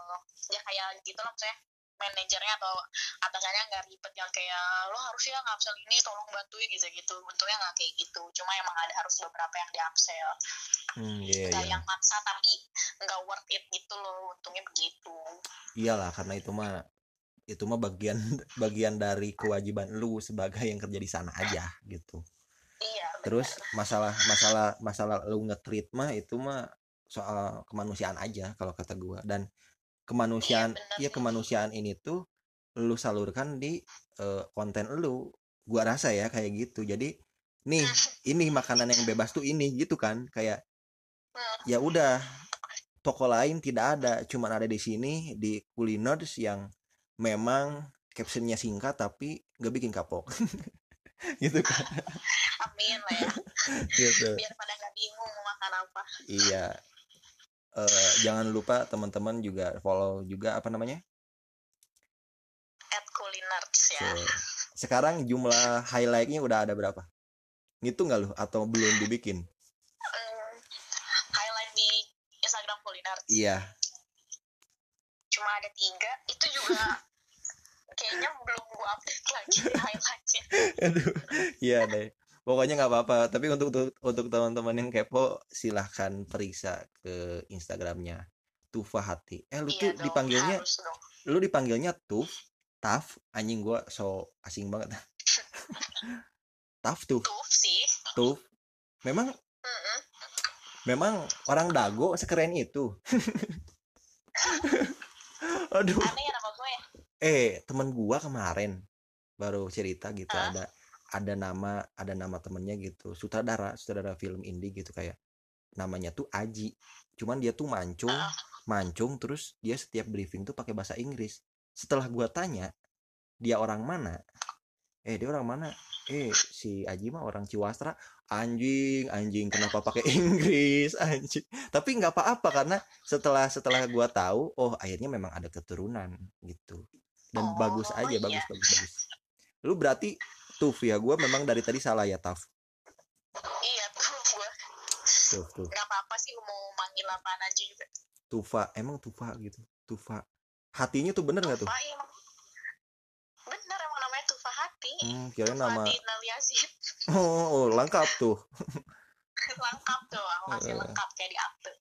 ya kayak gitu loh, maksudnya manajernya atau atasannya nggak ribet yang kayak lo harus ya ngupsell ini, tolong bantuin gitu. Untungnya nggak kayak gitu, cuma emang ada harus beberapa yang diupsell, yang maksa tapi nggak worth it gitu loh, untungnya begitu. Iyalah, karena itu mah bagian dari kewajiban lu sebagai yang kerja di sana aja gitu. Iya. Bener. Terus masalah lu nge-treat mah itu mah soal kemanusiaan aja kalau kata gua, dan kemanusiaan ini tuh lu salurkan di konten lu, gua rasa ya kayak gitu. Jadi nih ini makanan yang bebas tuh ini gitu kan, kayak ya udah toko lain tidak ada, cuman ada di sini di Kuliners yang memang captionnya singkat tapi nggak bikin kapok. Gitu kan. Amin lah ya. Gitu. Biar pada nggak bingung mau makan apa. Iya. jangan lupa teman-teman juga follow juga apa namanya? @kulinerds ya. So, sekarang jumlah highlight-nya udah ada berapa? Ngitung nggak lu atau belum dibikin? Highlight di Instagram kuliner. Iya. Cuma ada 3, itu juga kayaknya belum gua update lagi highlightnya. Aduh, iya deh. Pokoknya nggak apa-apa. Tapi untuk teman-teman yang kepo, silahkan periksa ke Instagramnya Tufahati. Lu iya tuh dong, dipanggilnya, lu dipanggilnya Taf. Anjing gua so asing banget. Taf tuh. Tuf sih. Tuf. Memang. Mm-mm. Memang orang Dago sekeren itu. Aduh. Aneh ya nama gue. Temen gua kemarin baru cerita gitu ada nama temennya gitu, sutradara film indie gitu, kayak namanya tuh Aji, cuman dia tuh mancung terus dia setiap briefing tuh pakai bahasa Inggris. Setelah gua tanya dia orang mana, si Aji mah orang Ciwastra. Anjing kenapa pakai Inggris anjing, tapi nggak apa-apa karena setelah gua tahu akhirnya memang ada keturunan gitu, dan bagus aja. Iya. bagus lu berarti Tuf ya, gue memang dari tadi salah ya, Taf. Iya, Tuf. Gak apa-apa sih, mau manggil apaan aja juga. Tufa, emang Tufa gitu. Tufa. Hatinya tuh bener nggak tuh? Tufa emang. Bener, emang namanya Tufa Hati. Kirain nama. Oh, lengkap tuh. Lengkap tuh, masih lengkap kayak di akte.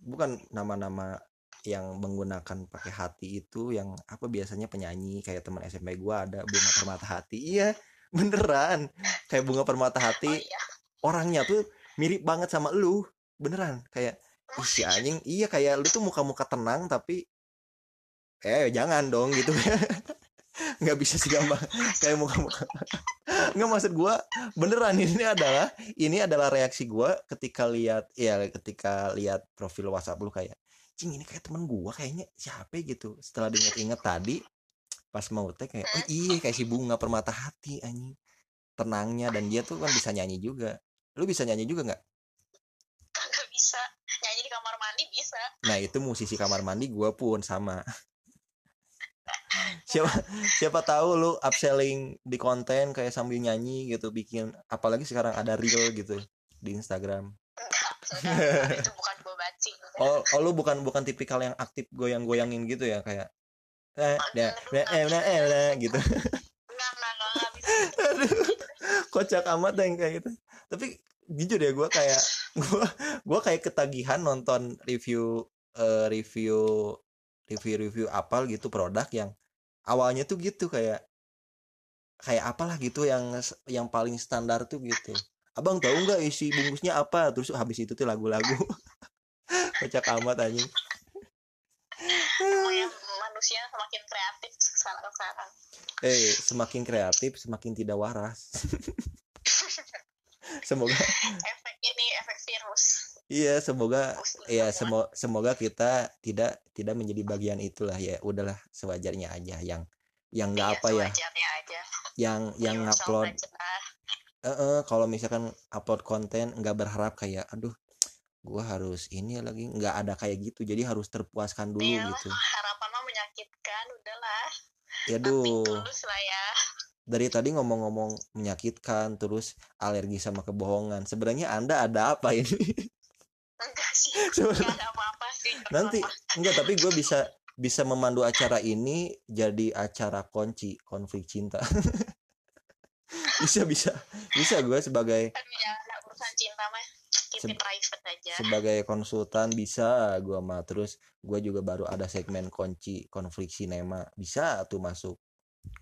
Bukan nama-nama yang menggunakan pakai hati itu yang apa, biasanya penyanyi kayak teman SMP gue ada Bunga Permata Hati. Iya beneran, kayak Bunga Permata Hati. Iya. Orangnya tuh mirip banget sama lu, beneran kayak si anjing. Iya, kayak lu tuh muka-muka tenang tapi jangan dong gitu. Nggak bisa sih gampang kayak muka-muka. Nggak, maksud gue beneran ini adalah reaksi gue ketika lihat profil WhatsApp lu, kayak cing ini kayak temen gua kayaknya siapa gitu. Setelah diinget-inget tadi pas mau teh kayak iya kayak si Bunga Permata Hati anjing, tenangnya, dan dia tuh kan bisa nyanyi juga. Lu bisa nyanyi juga nggak? Nggak bisa, nyanyi di kamar mandi bisa. Nah itu musisi kamar mandi gua pun sama. siapa tahu lu upselling di konten kayak sambil nyanyi gitu, bikin apalagi sekarang ada reel gitu di Instagram. Enggak, itu bukan gua bacing. Oh, lu bukan tipikal yang aktif goyang-goyangin gitu ya, kayak gitu. Enggak bisa. Aduh, kocak amat yang kayak gitu. Tapi jujur ya, gua kayak ketagihan nonton review apal gitu, produk yang awalnya tuh gitu kayak apalah gitu, yang paling standar tuh gitu. Abang tahu nggak isi bungkusnya apa? Terus habis itu tuh lagu-lagu. Kocak amat anjing. Emang manusia semakin kreatif sekarang. Semakin kreatif semakin tidak waras. Semoga efek virus. Iya, semoga kita tidak menjadi bagian itulah ya. Udahlah, sewajarnya aja yang nggak apa ya. Yang upload. Kalau misalkan upload konten nggak berharap kayak aduh gue harus ini lagi, nggak ada kayak gitu, jadi harus terpuaskan dulu. Iyalah, gitu, harapan mah menyakitkan, udahlah ya, tulus lah ya. Dari tadi ngomong-ngomong menyakitkan terus alergi sama kebohongan, sebenarnya Anda ada apa ini? Enggak sih, nggak ada apa-apa sih. Nanti enggak, tapi gue bisa memandu acara ini jadi acara konflik cinta. Bisa gue sebagai urusan cinta mah private aja. Sebagai konsultan bisa gue mah. Terus gue juga baru ada segmen konflik sinema, bisa tuh masuk.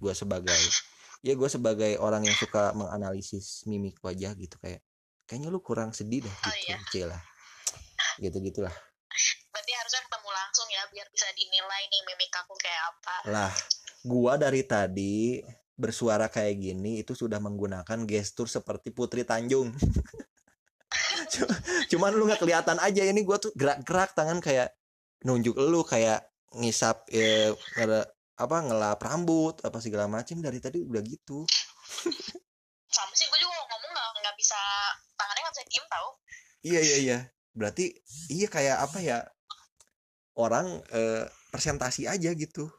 Gue sebagai orang yang suka menganalisis mimik wajah gitu, kayaknya lu kurang sedih dah gitu. Iya. Cilah. Gitu-gitulah. Berarti harusnya ketemu langsung ya biar bisa dinilai nih mimik aku kayak apa. Lah, gue dari tadi bersuara kayak gini itu sudah menggunakan gestur seperti Putri Tanjung. Cuman lu nggak kelihatan aja, ini gue tuh gerak-gerak tangan kayak nunjuk lu, kayak ngisap ngelap rambut apa segala macem, dari tadi udah gitu. Sama sih, gue juga ngomong nggak bisa, tangannya nggak bisa diem tau. Iya Berarti iya kayak apa ya, orang presentasi aja gitu.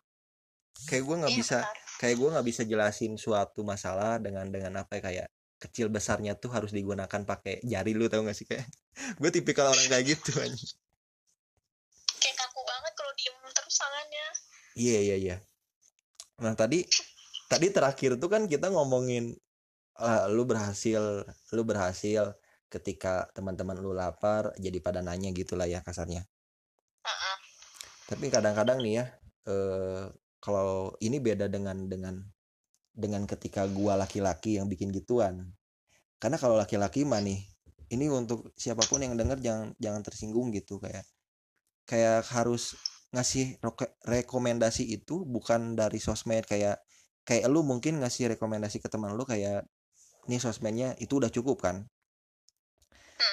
Kayak gue nggak bisa, kayak gue nggak bisa jelasin suatu masalah dengan apa ya, kayak kecil besarnya tuh harus digunakan pakai jari, lu tau nggak sih kayak gue tipikal orang kayak gitu aja. Kayak kaku banget kalau diem terus tangannya. Iya. Nah tadi terakhir tuh kan kita ngomongin lu berhasil ketika teman-teman lu lapar jadi pada nanya gitulah ya kasarnya. Tapi kadang-kadang nih ya kalau ini beda dengan ketika gua laki-laki yang bikin gituan. Karena kalau laki-laki mah nih, ini untuk siapapun yang denger jangan tersinggung gitu, kayak harus ngasih rekomendasi itu bukan dari sosmed, kayak lu mungkin ngasih rekomendasi ke teman lu kayak nih sosmednya itu udah cukup kan.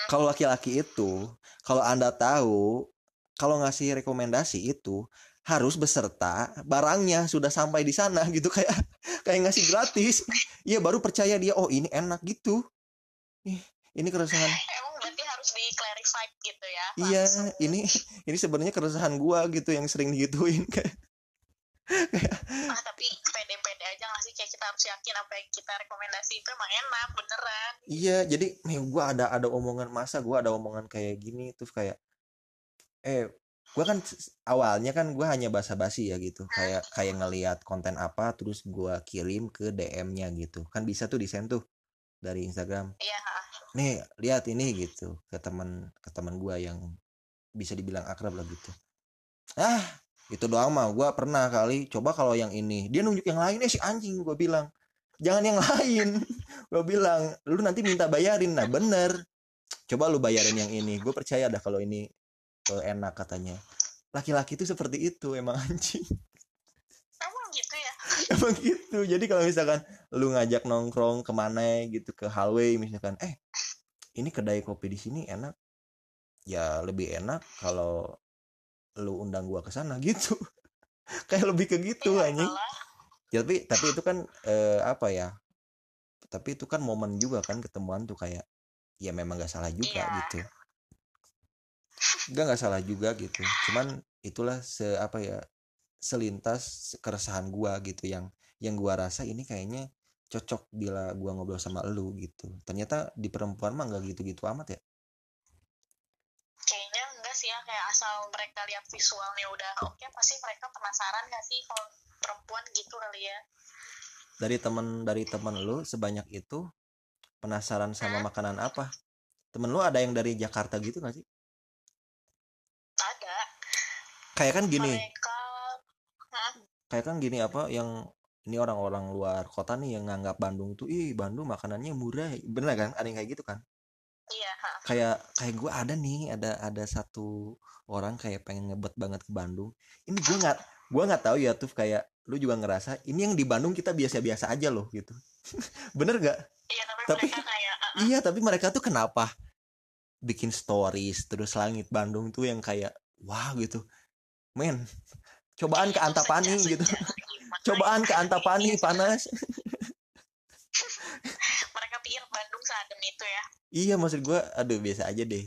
Kalau laki-laki itu, kalau Anda tahu, kalau ngasih rekomendasi itu harus beserta barangnya sudah sampai di sana gitu, kayak ngasih gratis. Iya baru percaya dia, oh ini enak gitu. Ini keresahan. Emang berarti harus di-clarify gitu ya. Iya, ini sebenarnya keresahan gua gitu yang sering digituin kayak. Tapi pede-pede aja nggak sih, kayak kita harus yakin apa yang kita rekomendasi itu emang enak beneran. Iya, jadi gue ada omongan, masa gue ada omongan kayak gini terus kayak gue kan awalnya kan gue hanya basa-basi ya gitu, kayak ngelihat konten apa terus gue kirim ke DM-nya gitu kan, bisa tuh disentuh dari Instagram. Iya. Nih lihat ini gitu ke teman gue yang bisa dibilang akrab lah gitu. Itu doang mah gue pernah kali, coba kalau yang ini. Dia nunjuk yang lain, si anjing, gue bilang. Jangan yang lain. Gue bilang, lu nanti minta bayarin. Nah bener, coba lu bayarin yang ini. Gue percaya dah kalau ini enak katanya. Laki-laki itu seperti itu, emang anjing. Emang gitu ya? Emang gitu, jadi kalau misalkan lu ngajak nongkrong kemana gitu, ke hallway misalkan, ini kedai kopi di sini enak. Ya lebih enak kalau lu undang gua ke sana gitu. Kayak lebih ke gitu anjing. Ya, tapi itu kan apa ya? Tapi itu kan momen juga kan, ketemuan tuh kayak ya memang enggak salah juga gitu. Enggak salah juga gitu. Cuman itulah apa ya? Selintas keresahan gua gitu yang gua rasa ini kayaknya cocok bila gua ngobrol sama lu gitu. Ternyata di perempuan mah enggak gitu-gitu amat ya. Ya kayak asal mereka lihat visualnya udah oke, pasti mereka penasaran gak sih kalau perempuan gitu kali ya. Dari temen lu sebanyak itu penasaran sama makanan apa? Temen lu ada yang dari Jakarta gitu gak sih? Ada. Kayak kan gini. Kayak kan gini apa yang ini, orang-orang luar kota nih yang nganggap Bandung tuh, ih Bandung makanannya murah. Bener kan? Ada yang kayak gitu kan? Iya. Kayak gue ada nih, ada satu orang kayak pengen ngebet banget ke Bandung. Ini gue nggak tahu ya tuh, kayak lu juga ngerasa ini yang di Bandung kita biasa-biasa aja loh gitu. Bener gak? Iya, tapi mereka kayak, iya tapi mereka tuh kenapa bikin stories terus langit Bandung tuh yang kayak wah gitu. Men, cobaan ke Antapani gitu. Cobaan ke Antapani panas. Mereka pikir Bandung seadem itu ya. Iya maksud gue, aduh biasa aja deh.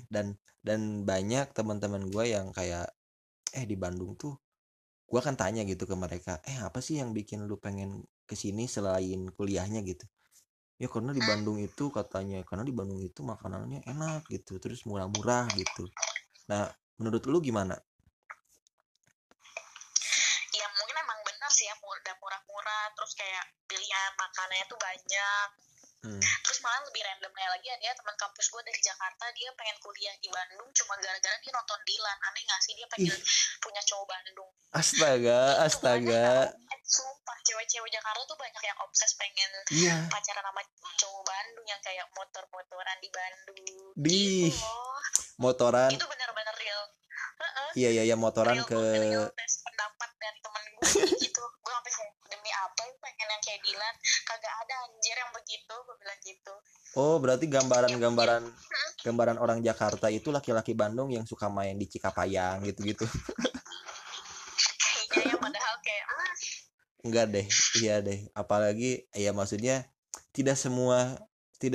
Dan banyak teman-teman gue yang kayak di Bandung tuh, gue kan tanya gitu ke mereka, apa sih yang bikin lu pengen kesini selain kuliahnya gitu? Ya karena di Bandung itu katanya, karena di Bandung itu makanannya enak gitu, terus murah-murah gitu. Nah menurut lu gimana? Ya mungkin emang benar sih ya, murah-murah, terus kayak pilihan makanannya tuh banyak. Terus malah lebih randomnya lagi ada teman kampus gue dari Jakarta, dia pengen kuliah di Bandung cuma gara-gara dia nonton Dilan. Aneh nggak sih, dia pengen punya cowok Bandung. Astaga. Sumpah cewek-cewek Jakarta tuh banyak yang obses pengen pacaran sama cowok Bandung yang kayak motor-motoran di Bandung. Gitu loh. Motoran. Itu benar-benar real. Iya motoran real, ke. Real tes pendapat dari temen gue gitu. Gue sampai demi apa pengen yang kayak Dilan, kagak ada anjir yang begitu, gue bilang gitu. Oh berarti gambaran orang Jakarta itu laki-laki Bandung yang suka main di Cikapayang gitu-gitu. Kayaknya padahal kayak enggak deh, iya deh. Apalagi ya maksudnya tidak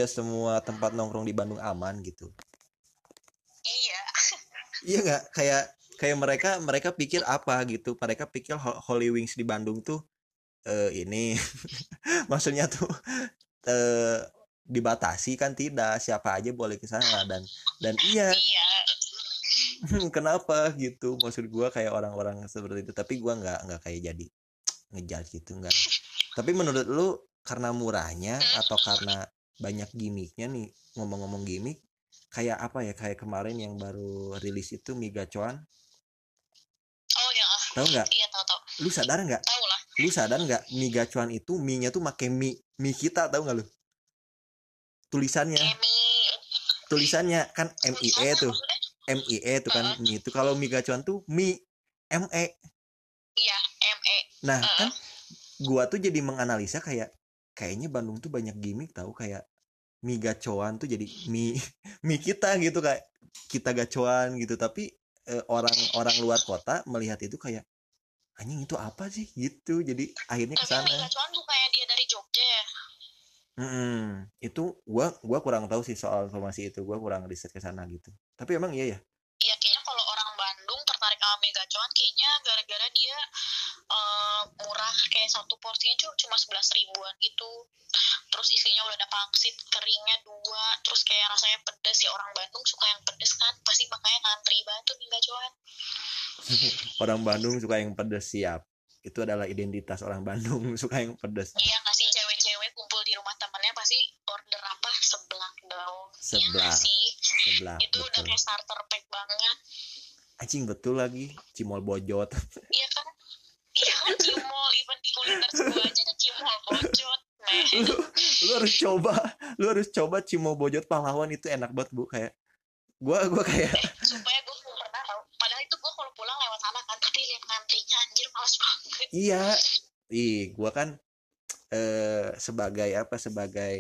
semua tempat nongkrong di Bandung aman gitu. Iya. Iya nggak, kayak mereka pikir apa gitu, mereka pikir Holy Wings di Bandung tuh ini maksudnya tuh dibatasi, kan tidak, siapa aja boleh ke sana dan iya. Kenapa gitu, maksud gue kayak orang-orang seperti itu, tapi gue nggak kayak jadi ngejudge gitu, nggak. Tapi menurut lu karena murahnya atau karena banyak gimmicknya nih, ngomong-ngomong gimmick, kayak apa ya, kayak kemarin yang baru rilis itu Mie Gacoan. Oh ya. Tahu nggak? Iya, tahu. Lu sadar nggak? Tahu lah. Lu sadar nggak Mie Gacoan itu mie-nya tuh pakai mie kita, tahu nggak lu? Tulisannya kan MIE tuh. MIE tuh kan mie itu. Kalau Mie Gacoan tuh mie ME. Iya, ME. Nah, kan gua tuh jadi menganalisa kayaknya Bandung tuh banyak gimmick tahu, kayak Mie Gacoan tuh jadi mie kita gitu, kayak kita gacoan gitu, tapi orang-orang luar kota melihat itu kayak anjing itu apa sih gitu, jadi akhirnya ke sana. Mie Gacoan tuh kayak dia dari Jogja ya. Itu gua kurang tahu sih soal informasi itu, gua kurang riset ke sana gitu. Tapi emang iya ya. Iya, kayaknya kalau orang Bandung tertarik sama Mie Gacoan kayaknya gara-gara dia murah, kayak satu porsinya cuma 11.000-an gitu. Terus isinya udah ada pangsit, keringnya 2, terus kayak rasanya pedes ya, orang Bandung suka yang pedes kan, pasti makanya ngantri banget tuh Mie Gacoan. Orang Bandung suka yang pedes, siap. Itu adalah identitas orang Bandung, suka yang pedes. Iya, nggak sih, cewek-cewek kumpul di rumah temannya pasti order apa, seblak dong. Seblak. Seblak. Itu betul. Udah kayak starter pack banget. Anjing, betul lagi, cimol bojot. Iya kan? Iya kan, cimol, even di kuliner gue aja ada cimol bojot. Lu harus coba, cimol bojot pahlawan itu enak banget, Bu. Kayak gua kayak supaya gua belum pernah tahu. Padahal itu gua kalau pulang lewat sana kan, tapi lihat ngantrinya anjir males banget. Iya. Gua kan sebagai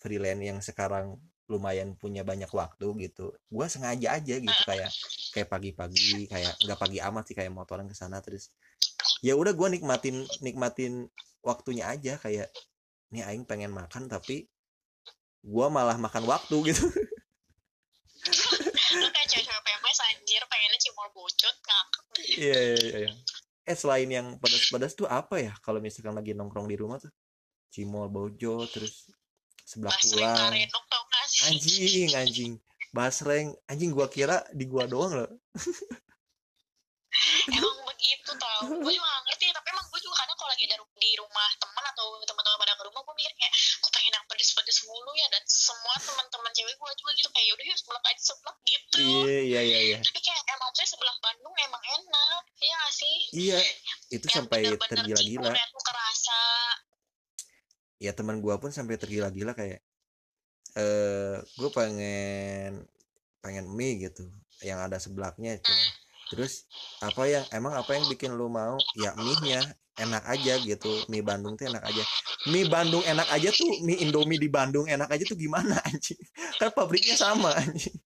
freelance yang sekarang lumayan punya banyak waktu gitu. Gua sengaja aja gitu kayak pagi-pagi, kayak enggak pagi amat sih, kayak motoran ke sana terus. Ya udah gua nikmatin waktunya aja, kayak ini aing pengen makan tapi gue malah makan waktu gitu. Lu kayak cewek-cewek PMS anjir, pengennya cimol bocot ngakak. Iya. Selain yang pedas-pedas tuh apa ya kalau misalkan lagi nongkrong di rumah tuh? Cimol bocot, terus sebelah pulang. Anjing. Basreng, anjing, gue kira di gua doang loh. Emang begitu tau. Gue juga gak ngerti, tapi emang gue juga kadang kalau lagi di rumah teman atau teman-teman pada ke rumah, gue mikir kayak gue pengen yang pedes-pedes mulu ya, dan semua teman-teman cewek gue juga gitu kayak yaudah ya seblak gitu. Iya. Tapi kayak emang aja seblak Bandung emang enak, iya gak sih? Iya, itu yang sampai tergila-gila. Aku kerasa. Ya teman gue pun sampai tergila-gila kayak gue pengen mie gitu yang ada seblaknya itu. Terus apa yang bikin lu mau ya mie-nya enak aja gitu, mie Bandung tuh enak aja, mie Bandung enak aja tuh, mie Indomie di Bandung enak aja tuh gimana anjing, kan pabriknya sama anjing.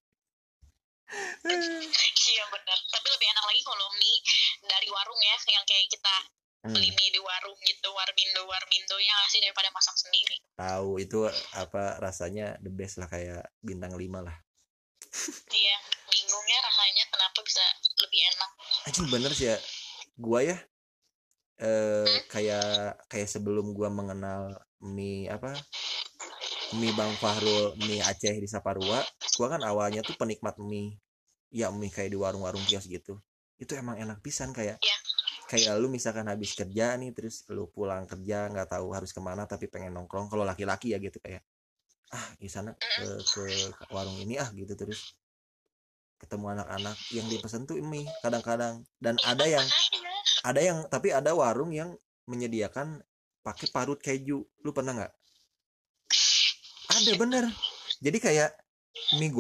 Iya benar, tapi lebih enak lagi kalau mie dari warung ya, yang kayak kita beli mie di warung gitu, warmindo yang asli daripada masak sendiri. Tahu itu apa rasanya, the best lah, kayak bintang 5 lah. Iya, bingungnya rasanya kenapa bisa lebih enak. Anjing bener sih ya. Gua ya kayak sebelum gua mengenal mie Bang Fahrul, mie Aceh di Saparua, gua kan awalnya tuh penikmat mie kayak di warung-warung kios gitu. Itu emang enak pisan, kayak kayak lu misalkan habis kerja nih, terus lu pulang kerja nggak tahu harus kemana tapi pengen nongkrong, kalau laki-laki ya gitu, kayak di sana ke warung ini gitu, terus ketemu anak-anak yang dipesan tuh mie kadang-kadang, dan tapi ada warung yang menyediakan pakai parut keju, lu pernah nggak? Ada bener, jadi kayak mie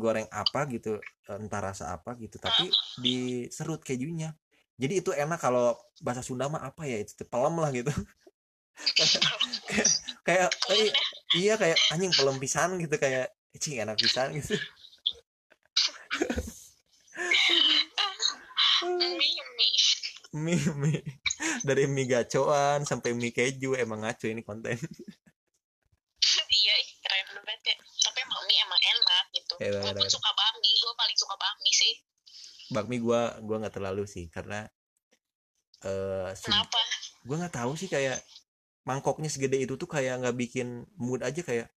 goreng apa gitu, entah rasa apa gitu, tapi diserut kejunya, jadi itu enak. Kalau bahasa Sunda mah apa ya, itu pelem lah gitu. Kayak anjing pelem pisan gitu, kayak cing enak pisan gitu. Mie dari Mie Gacoan sampai mie keju, emang ngaco ini konten. Iya, keren banget ya. Tapi mie emang enak gitu. Gue paling suka bakmi sih. bakmi gua nggak terlalu sih, karena kenapa? Gua nggak tahu sih, kayak mangkoknya segede itu tuh kayak nggak bikin mood aja, kayak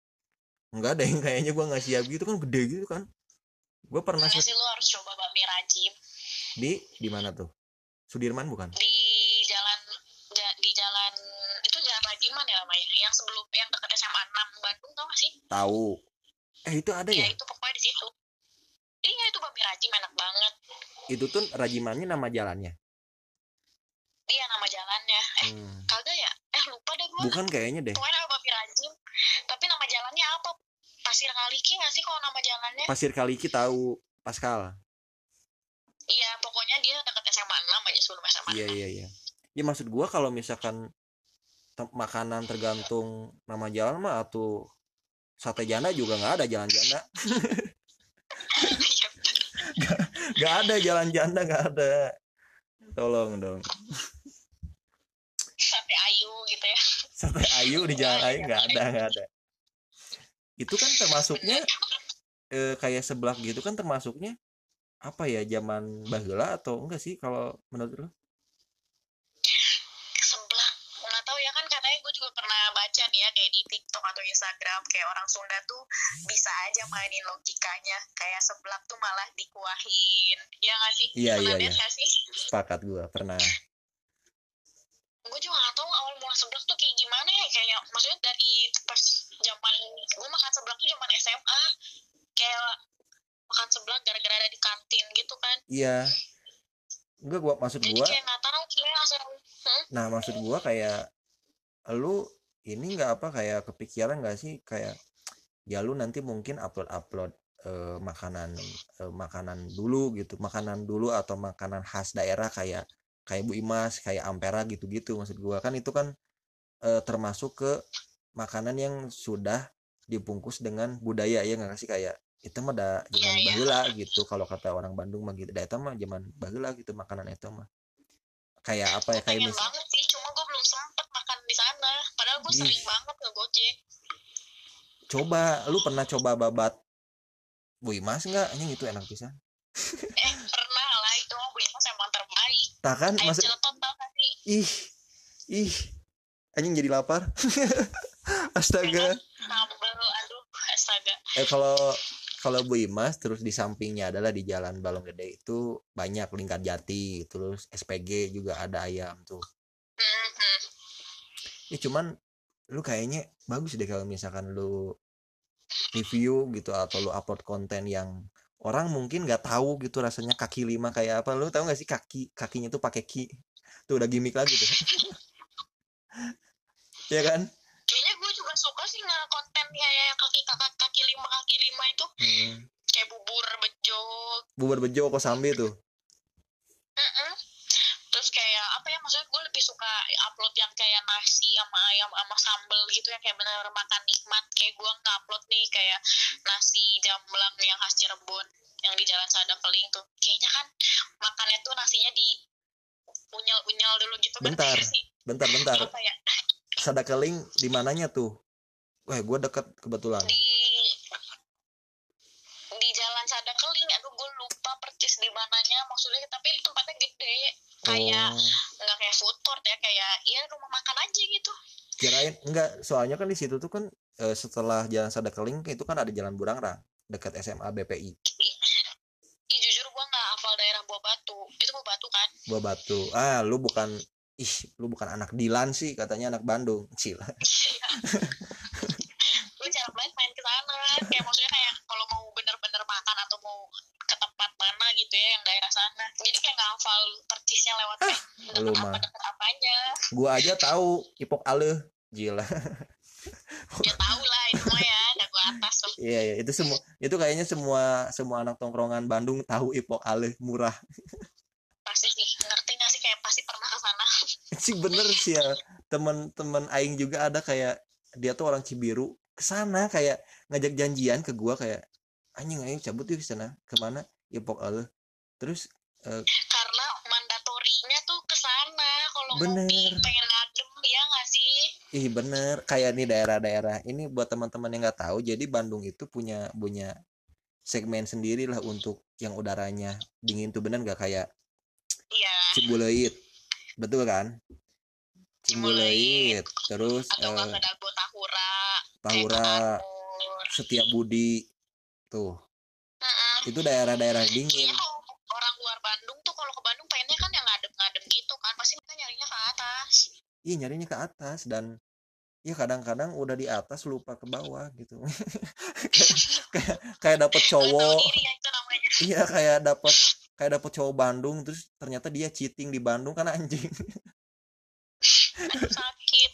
nggak ada yang kayaknya gua nggak siap gitu kan, gede gitu kan. Gua pernah sih, lu harus coba bakmi Rajim. Di mana tuh? Sudirman bukan? Di jalan itu jalan Rajiman ya namanya, yang sebelum yang dekat SMA 6 Bandung, tau gak sih? Tahu. Itu ada ya? Ya itu pokoknya di situ. Iya itu bakmi Rajim enak banget. Itu tuh Rajimannya nama jalannya? Iya nama jalannya. Kagak ya? Lupa deh gua. Bukan kayaknya deh. Pokoknya nama bakmi Rajim. Tapi nama jalannya apa? Pasir Kaliki nggak sih kalau nama jalannya? Pasir Kaliki tahu, Pascal. Iya pokoknya dia dekat SMA 6 aja sebelum SMA 6. Iya. Ya maksud gua kalau misalkan makanan tergantung nama jalan mah, atau sate janda juga nggak ada jalan janda. Nggak ada jalan janda, nggak ada. Tolong dong. Sate ayu gitu ya. Sate ayu di jalan ayu nggak ada. Itu kan termasuknya kayak seblak gitu kan, termasuknya apa ya, zaman baheula atau enggak sih kalau menurut lo? Seblak nggak tahu ya, kan katanya gue juga pernah baca nih ya, kayak di TikTok atau Instagram, kayak orang Sunda tuh bisa aja mainin logikanya, kayak seblak tuh malah dikuahin, ya nggak sih? Iya. Sepakat gue pernah. Gue juga nggak tahu awal mula seblak tuh kayak gimana ya, kayak maksudnya dari pas zaman gue makan seblak tuh zaman SMA, kayak makan seblak gara-gara ada di kantin gitu kan. Iya. Enggak, gua maksud jadi gua kayak nggak tahu asal. Nah maksud gua kayak lu ini nggak apa, kayak kepikiran nggak sih, kayak ya lu nanti mungkin upload makanan dulu gitu, makanan dulu atau makanan khas daerah kayak Bu Imas, kayak Ampera gitu-gitu, maksud gua kan itu kan termasuk ke makanan yang sudah dibungkus dengan budaya, ya nggak sih, kayak itu mah dah zaman baheula gitu, kalau kata orang Bandung mah gitu, dah itu mah zaman baheula gitu makanan itu mah. Kayak apa ya, kayak pengen banget sih, cuma gue belum sempet makan di sana. Padahal gue sering banget ngegojek. Coba, lu pernah coba babat Bu Imas enggak? Anjing itu enak pisan. Pernah lah, itu mah Bu Imas emang terbaik. Tah kan maksud Ih. Anjing jadi lapar. Astaga. Astaga. Kalau Bu Imas, terus di sampingnya adalah di Jalan Balong Gede itu banyak Lingkar Jati, terus SPG juga ada ayam tuh. Ya cuman lu kayaknya bagus deh kalau misalkan lu review gitu atau lu upload konten yang orang mungkin nggak tahu gitu rasanya, kaki lima kayak apa, lu tahu nggak sih kakinya tuh pakai ki, tuh udah gimmick lagi tuh. Ya kan? Kayaknya gue juga suka sih kontennya yang kaki lima itu, kayak bubur bejo kosambi tuh. Terus kayak apa ya, maksudnya gue lebih suka upload yang kayak nasi sama ayam sama sambel gitu, yang kayak benar-benar makan nikmat. Kayak gue nge-upload nih kayak nasi jamblang yang khas Cirebon yang di Jalan Sadang Keling tuh. Kayaknya kan makannya tuh nasinya di unyal-unyal dulu gitu. Bentar. Apa ya? Sadang Keling di mananya tuh? Wah, gue deket kebetulan. Di Jalan Sadang Keling, aduh gue lupa persis di mananya. Maksudnya tapi tempatnya gede, kayak nggak kayak food court ya, kayak ya rumah makan aja gitu. Kirain enggak, soalnya kan di situ tuh kan setelah Jalan Sadang Keling itu kan ada Jalan Burangrang dekat SMA BPI. Ih jujur gue nggak hafal daerah Buah Batu. Itu Buah Batu kan? Buah Batu. Ah, lu bukan anak Dilan sih, katanya anak Bandung. Cila. Lu jarang banget main ke sana. Kayak maksudnya kayak kalau mau bener-bener makan atau mau ke tempat mana gitu ya yang daerah sana. Jadi kayak enggak hafal percisnya lewat deket apanya. Gua aja tahu Ipok Aleuh. Gila. Ya tahu lah itu mah ya, dagu atas tuh. Iya, itu semua. Itu kayaknya semua anak tongkrongan Bandung tahu Ipok Aleuh, murah. Pasti sih, ngerti gak sih, kayak pasti pernah ke sana. Sih bener sih ya, temen-temen aing juga ada kayak dia tuh orang Cibiru ke sana, kayak ngajak janjian ke gua kayak anjing cabut yuk ke sana. Kemana? Ya Ipok Aleuh. Terus karena mandatorinya tuh ke sana kalau ngopi pengen ngadem ya gak sih? Ih bener, kayak nih daerah-daerah ini buat teman-teman yang nggak tahu, jadi Bandung itu punya segmen sendiri lah untuk yang udaranya dingin tuh, bener gak? Kayak iya. Cibuleuit, betul kan? Cibuleuit, terus atau gak Dago Tahura, Setiabudi tuh. Itu daerah-daerah dingin. Orang luar Bandung tuh kalau ke Bandung pengennya kan yang ngadem-ngadem gitu kan, pasti mereka nyarinya ke atas. Iya, nyarinya ke atas, dan ya kadang-kadang udah di atas lupa ke bawah gitu. Kayak dapet cowok. Iya, kayak dapet cowok Bandung, terus ternyata dia cheating di Bandung kan, anjing. Aduh, sakit.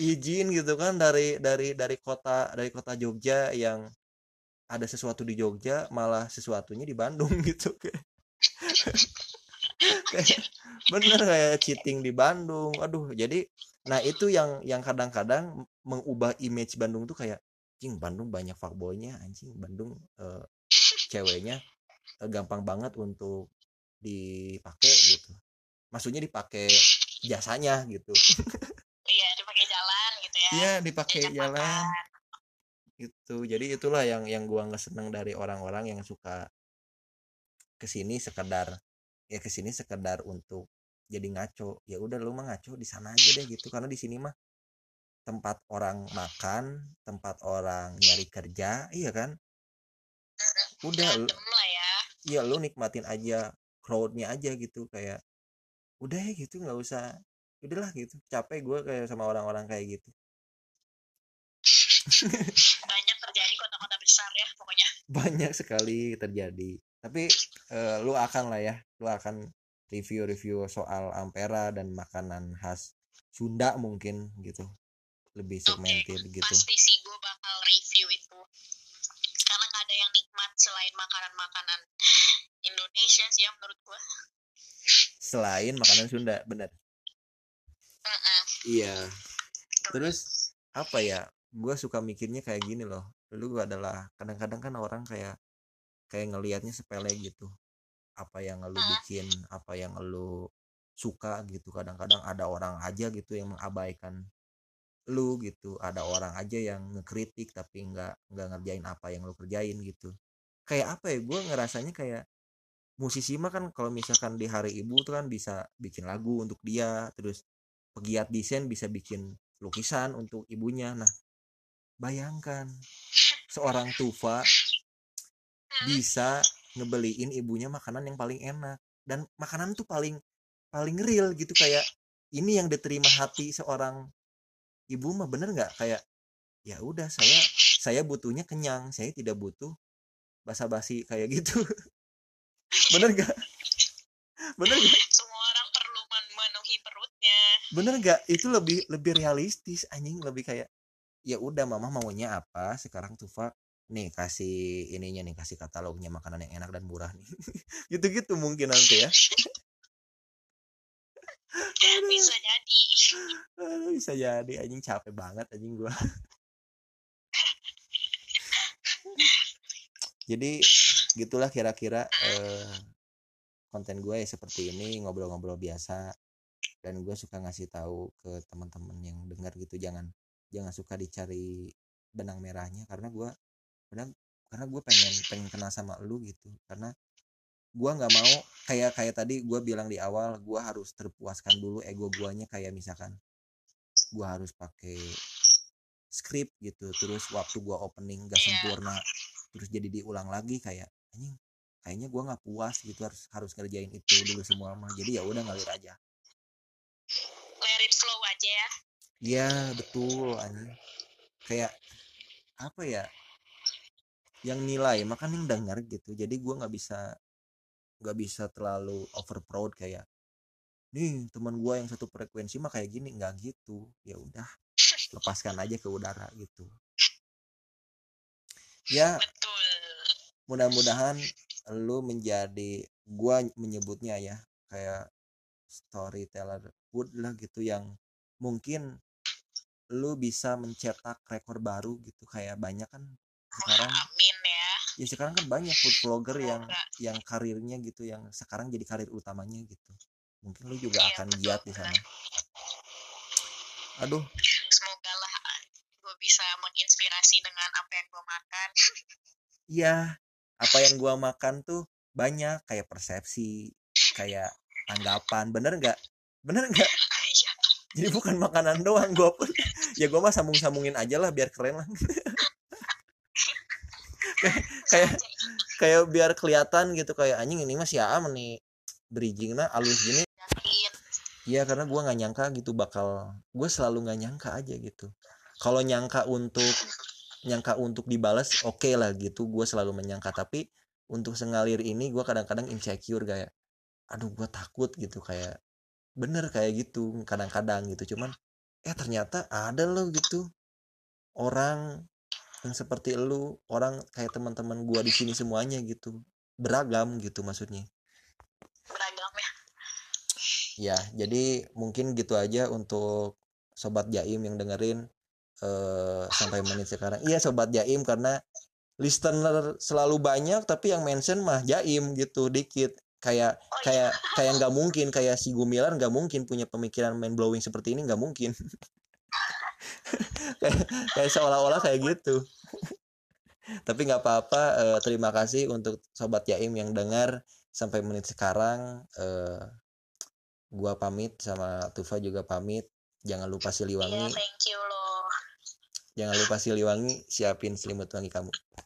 Izin gitu kan, dari kota Jogja yang ada sesuatu di Jogja, malah sesuatunya di Bandung gitu. Kayak bener kayak cheating di Bandung. Aduh, jadi nah itu yang kadang-kadang mengubah image Bandung tuh kayak, anjing Bandung banyak fuckboynya, anjing Bandung ceweknya gampang banget untuk dipakai gitu. Maksudnya dipakai jasanya gitu. Iya, dipakai jalan gitu ya. Iya, dipakai jalan. Gitu. Jadi itulah yang gua nggak seneng dari orang-orang yang suka kesini sekedar untuk jadi ngaco. Ya udah, lu mah ngaco di sana aja deh gitu, karena di sini mah tempat orang makan, tempat orang nyari kerja, iya kan? Udah lu, iya lu nikmatin aja crowdnya aja gitu, kayak udah ya gitu, nggak usah, udahlah gitu. Capek gua kayak sama orang-orang kayak gitu. Banyak terjadi kota-kota besar ya pokoknya. Banyak sekali terjadi. Tapi lu akan review soal Ampera dan makanan khas Sunda mungkin gitu. Lebih segmented okay, gitu. Pasti sih gue bakal review itu. Karena gak ada yang nikmat selain makanan-makanan Indonesia sih ya, menurut gue. Selain makanan Sunda, benar. Iya. Terus apa ya? Gue suka mikirnya kayak gini loh, dulu gue adalah kadang-kadang kan orang kayak ngelihatnya sepele gitu, apa yang lu bikin, apa yang lu suka gitu. Kadang-kadang ada orang aja gitu yang mengabaikan lu gitu, ada orang aja yang ngekritik tapi nggak ngerjain apa yang lu kerjain gitu. Kayak apa ya, gue ngerasanya kayak musisi mah kan kalau misalkan di hari ibu tuh kan bisa bikin lagu untuk dia, terus pegiat desain bisa bikin lukisan untuk ibunya. Nah, bayangkan seorang Tufa bisa ngebeliin ibunya makanan yang paling enak, dan makanan tuh paling real gitu, kayak ini yang diterima hati seorang ibu mah, bener nggak? Kayak ya udah, saya butuhnya kenyang, saya tidak butuh basa-basi kayak gitu. Bener nggak? Semua orang perlu memenuhi perutnya, bener nggak? Itu lebih realistis anjing, lebih kayak ya udah, mama maunya apa sekarang Tufa, nih kasih ininya nih, kasih katalognya makanan yang enak dan murah nih. Gitu-gitu mungkin nanti ya. Bisa jadi anjing, capek banget anjing gua. Jadi gitulah kira-kira konten gue ya, seperti ini, ngobrol-ngobrol biasa, dan gue suka ngasih tahu ke teman-teman yang dengar gitu, jangan suka dicari benang merahnya, karena gue pengen kenal sama lu gitu, karena gue nggak mau kayak tadi gue bilang di awal, gue harus terpuaskan dulu ego guanya, kayak misalkan gue harus pakai skrip gitu, terus waktu gue opening gak sempurna, terus jadi diulang lagi, kayak anjing kayaknya gue nggak puas gitu, harus ngerjain itu dulu semua mah. Jadi ya udah, ngalir aja, let it flow aja ya. Iya betul anjing. Kayak apa ya, yang nilai makan yang dengar gitu. Jadi gue nggak bisa terlalu over proud, kayak nih teman gue yang satu frekuensi mah kayak gini, nggak gitu. Ya udah, lepaskan aja ke udara gitu ya. Betul. Mudah-mudahan lu menjadi, gue menyebutnya ya kayak storyteller good lah gitu, yang mungkin lu bisa mencetak rekor baru gitu. Kayak banyak kan sekarang. Amin ya. Ya sekarang kan banyak food vlogger yang karirnya gitu, yang sekarang jadi karir utamanya gitu. Mungkin lu juga akan giat di sana. Aduh, semoga lah gue bisa menginspirasi dengan apa yang gue makan. iya apa yang gua makan tuh banyak, kayak persepsi, kayak tanggapan, bener nggak? Jadi bukan makanan doang, gua pun ya gua mah sambung-sambungin aja lah biar keren lah. kayak biar kelihatan gitu, kayak anjing ini mas ya nih bridgingnya alus gini. Iya karena gue nggak nyangka gitu bakal, gue selalu nggak nyangka aja gitu. Kalau nyangka untuk dibalas oke lah gitu, gue selalu menyangka. Tapi untuk sengalir ini gue kadang-kadang insecure kayak, aduh gue takut gitu kayak bener kayak gitu kadang-kadang gitu. Cuman ternyata ada loh gitu orang yang seperti lu, orang kayak teman-teman gue di sini semuanya gitu, beragam gitu maksudnya. Beragam ya. Ya, jadi mungkin gitu aja untuk Sobat Jaim yang dengerin sampai menit sekarang. Iya Sobat Jaim, karena listener selalu banyak tapi yang mention mah Jaim gitu dikit. Kayak nggak mungkin, kayak si Gumilar nggak mungkin punya pemikiran mind blowing seperti ini, nggak mungkin. kayak seolah-olah kayak gitu. Tapi nggak apa-apa. Terima kasih untuk Sobat Jaim yang dengar sampai menit sekarang. Gua pamit sama Tufa juga pamit. Jangan lupa Siliwangi. Yeah, thank you loh. Jangan lupa Siliwangi siapin selimut wangi kamu.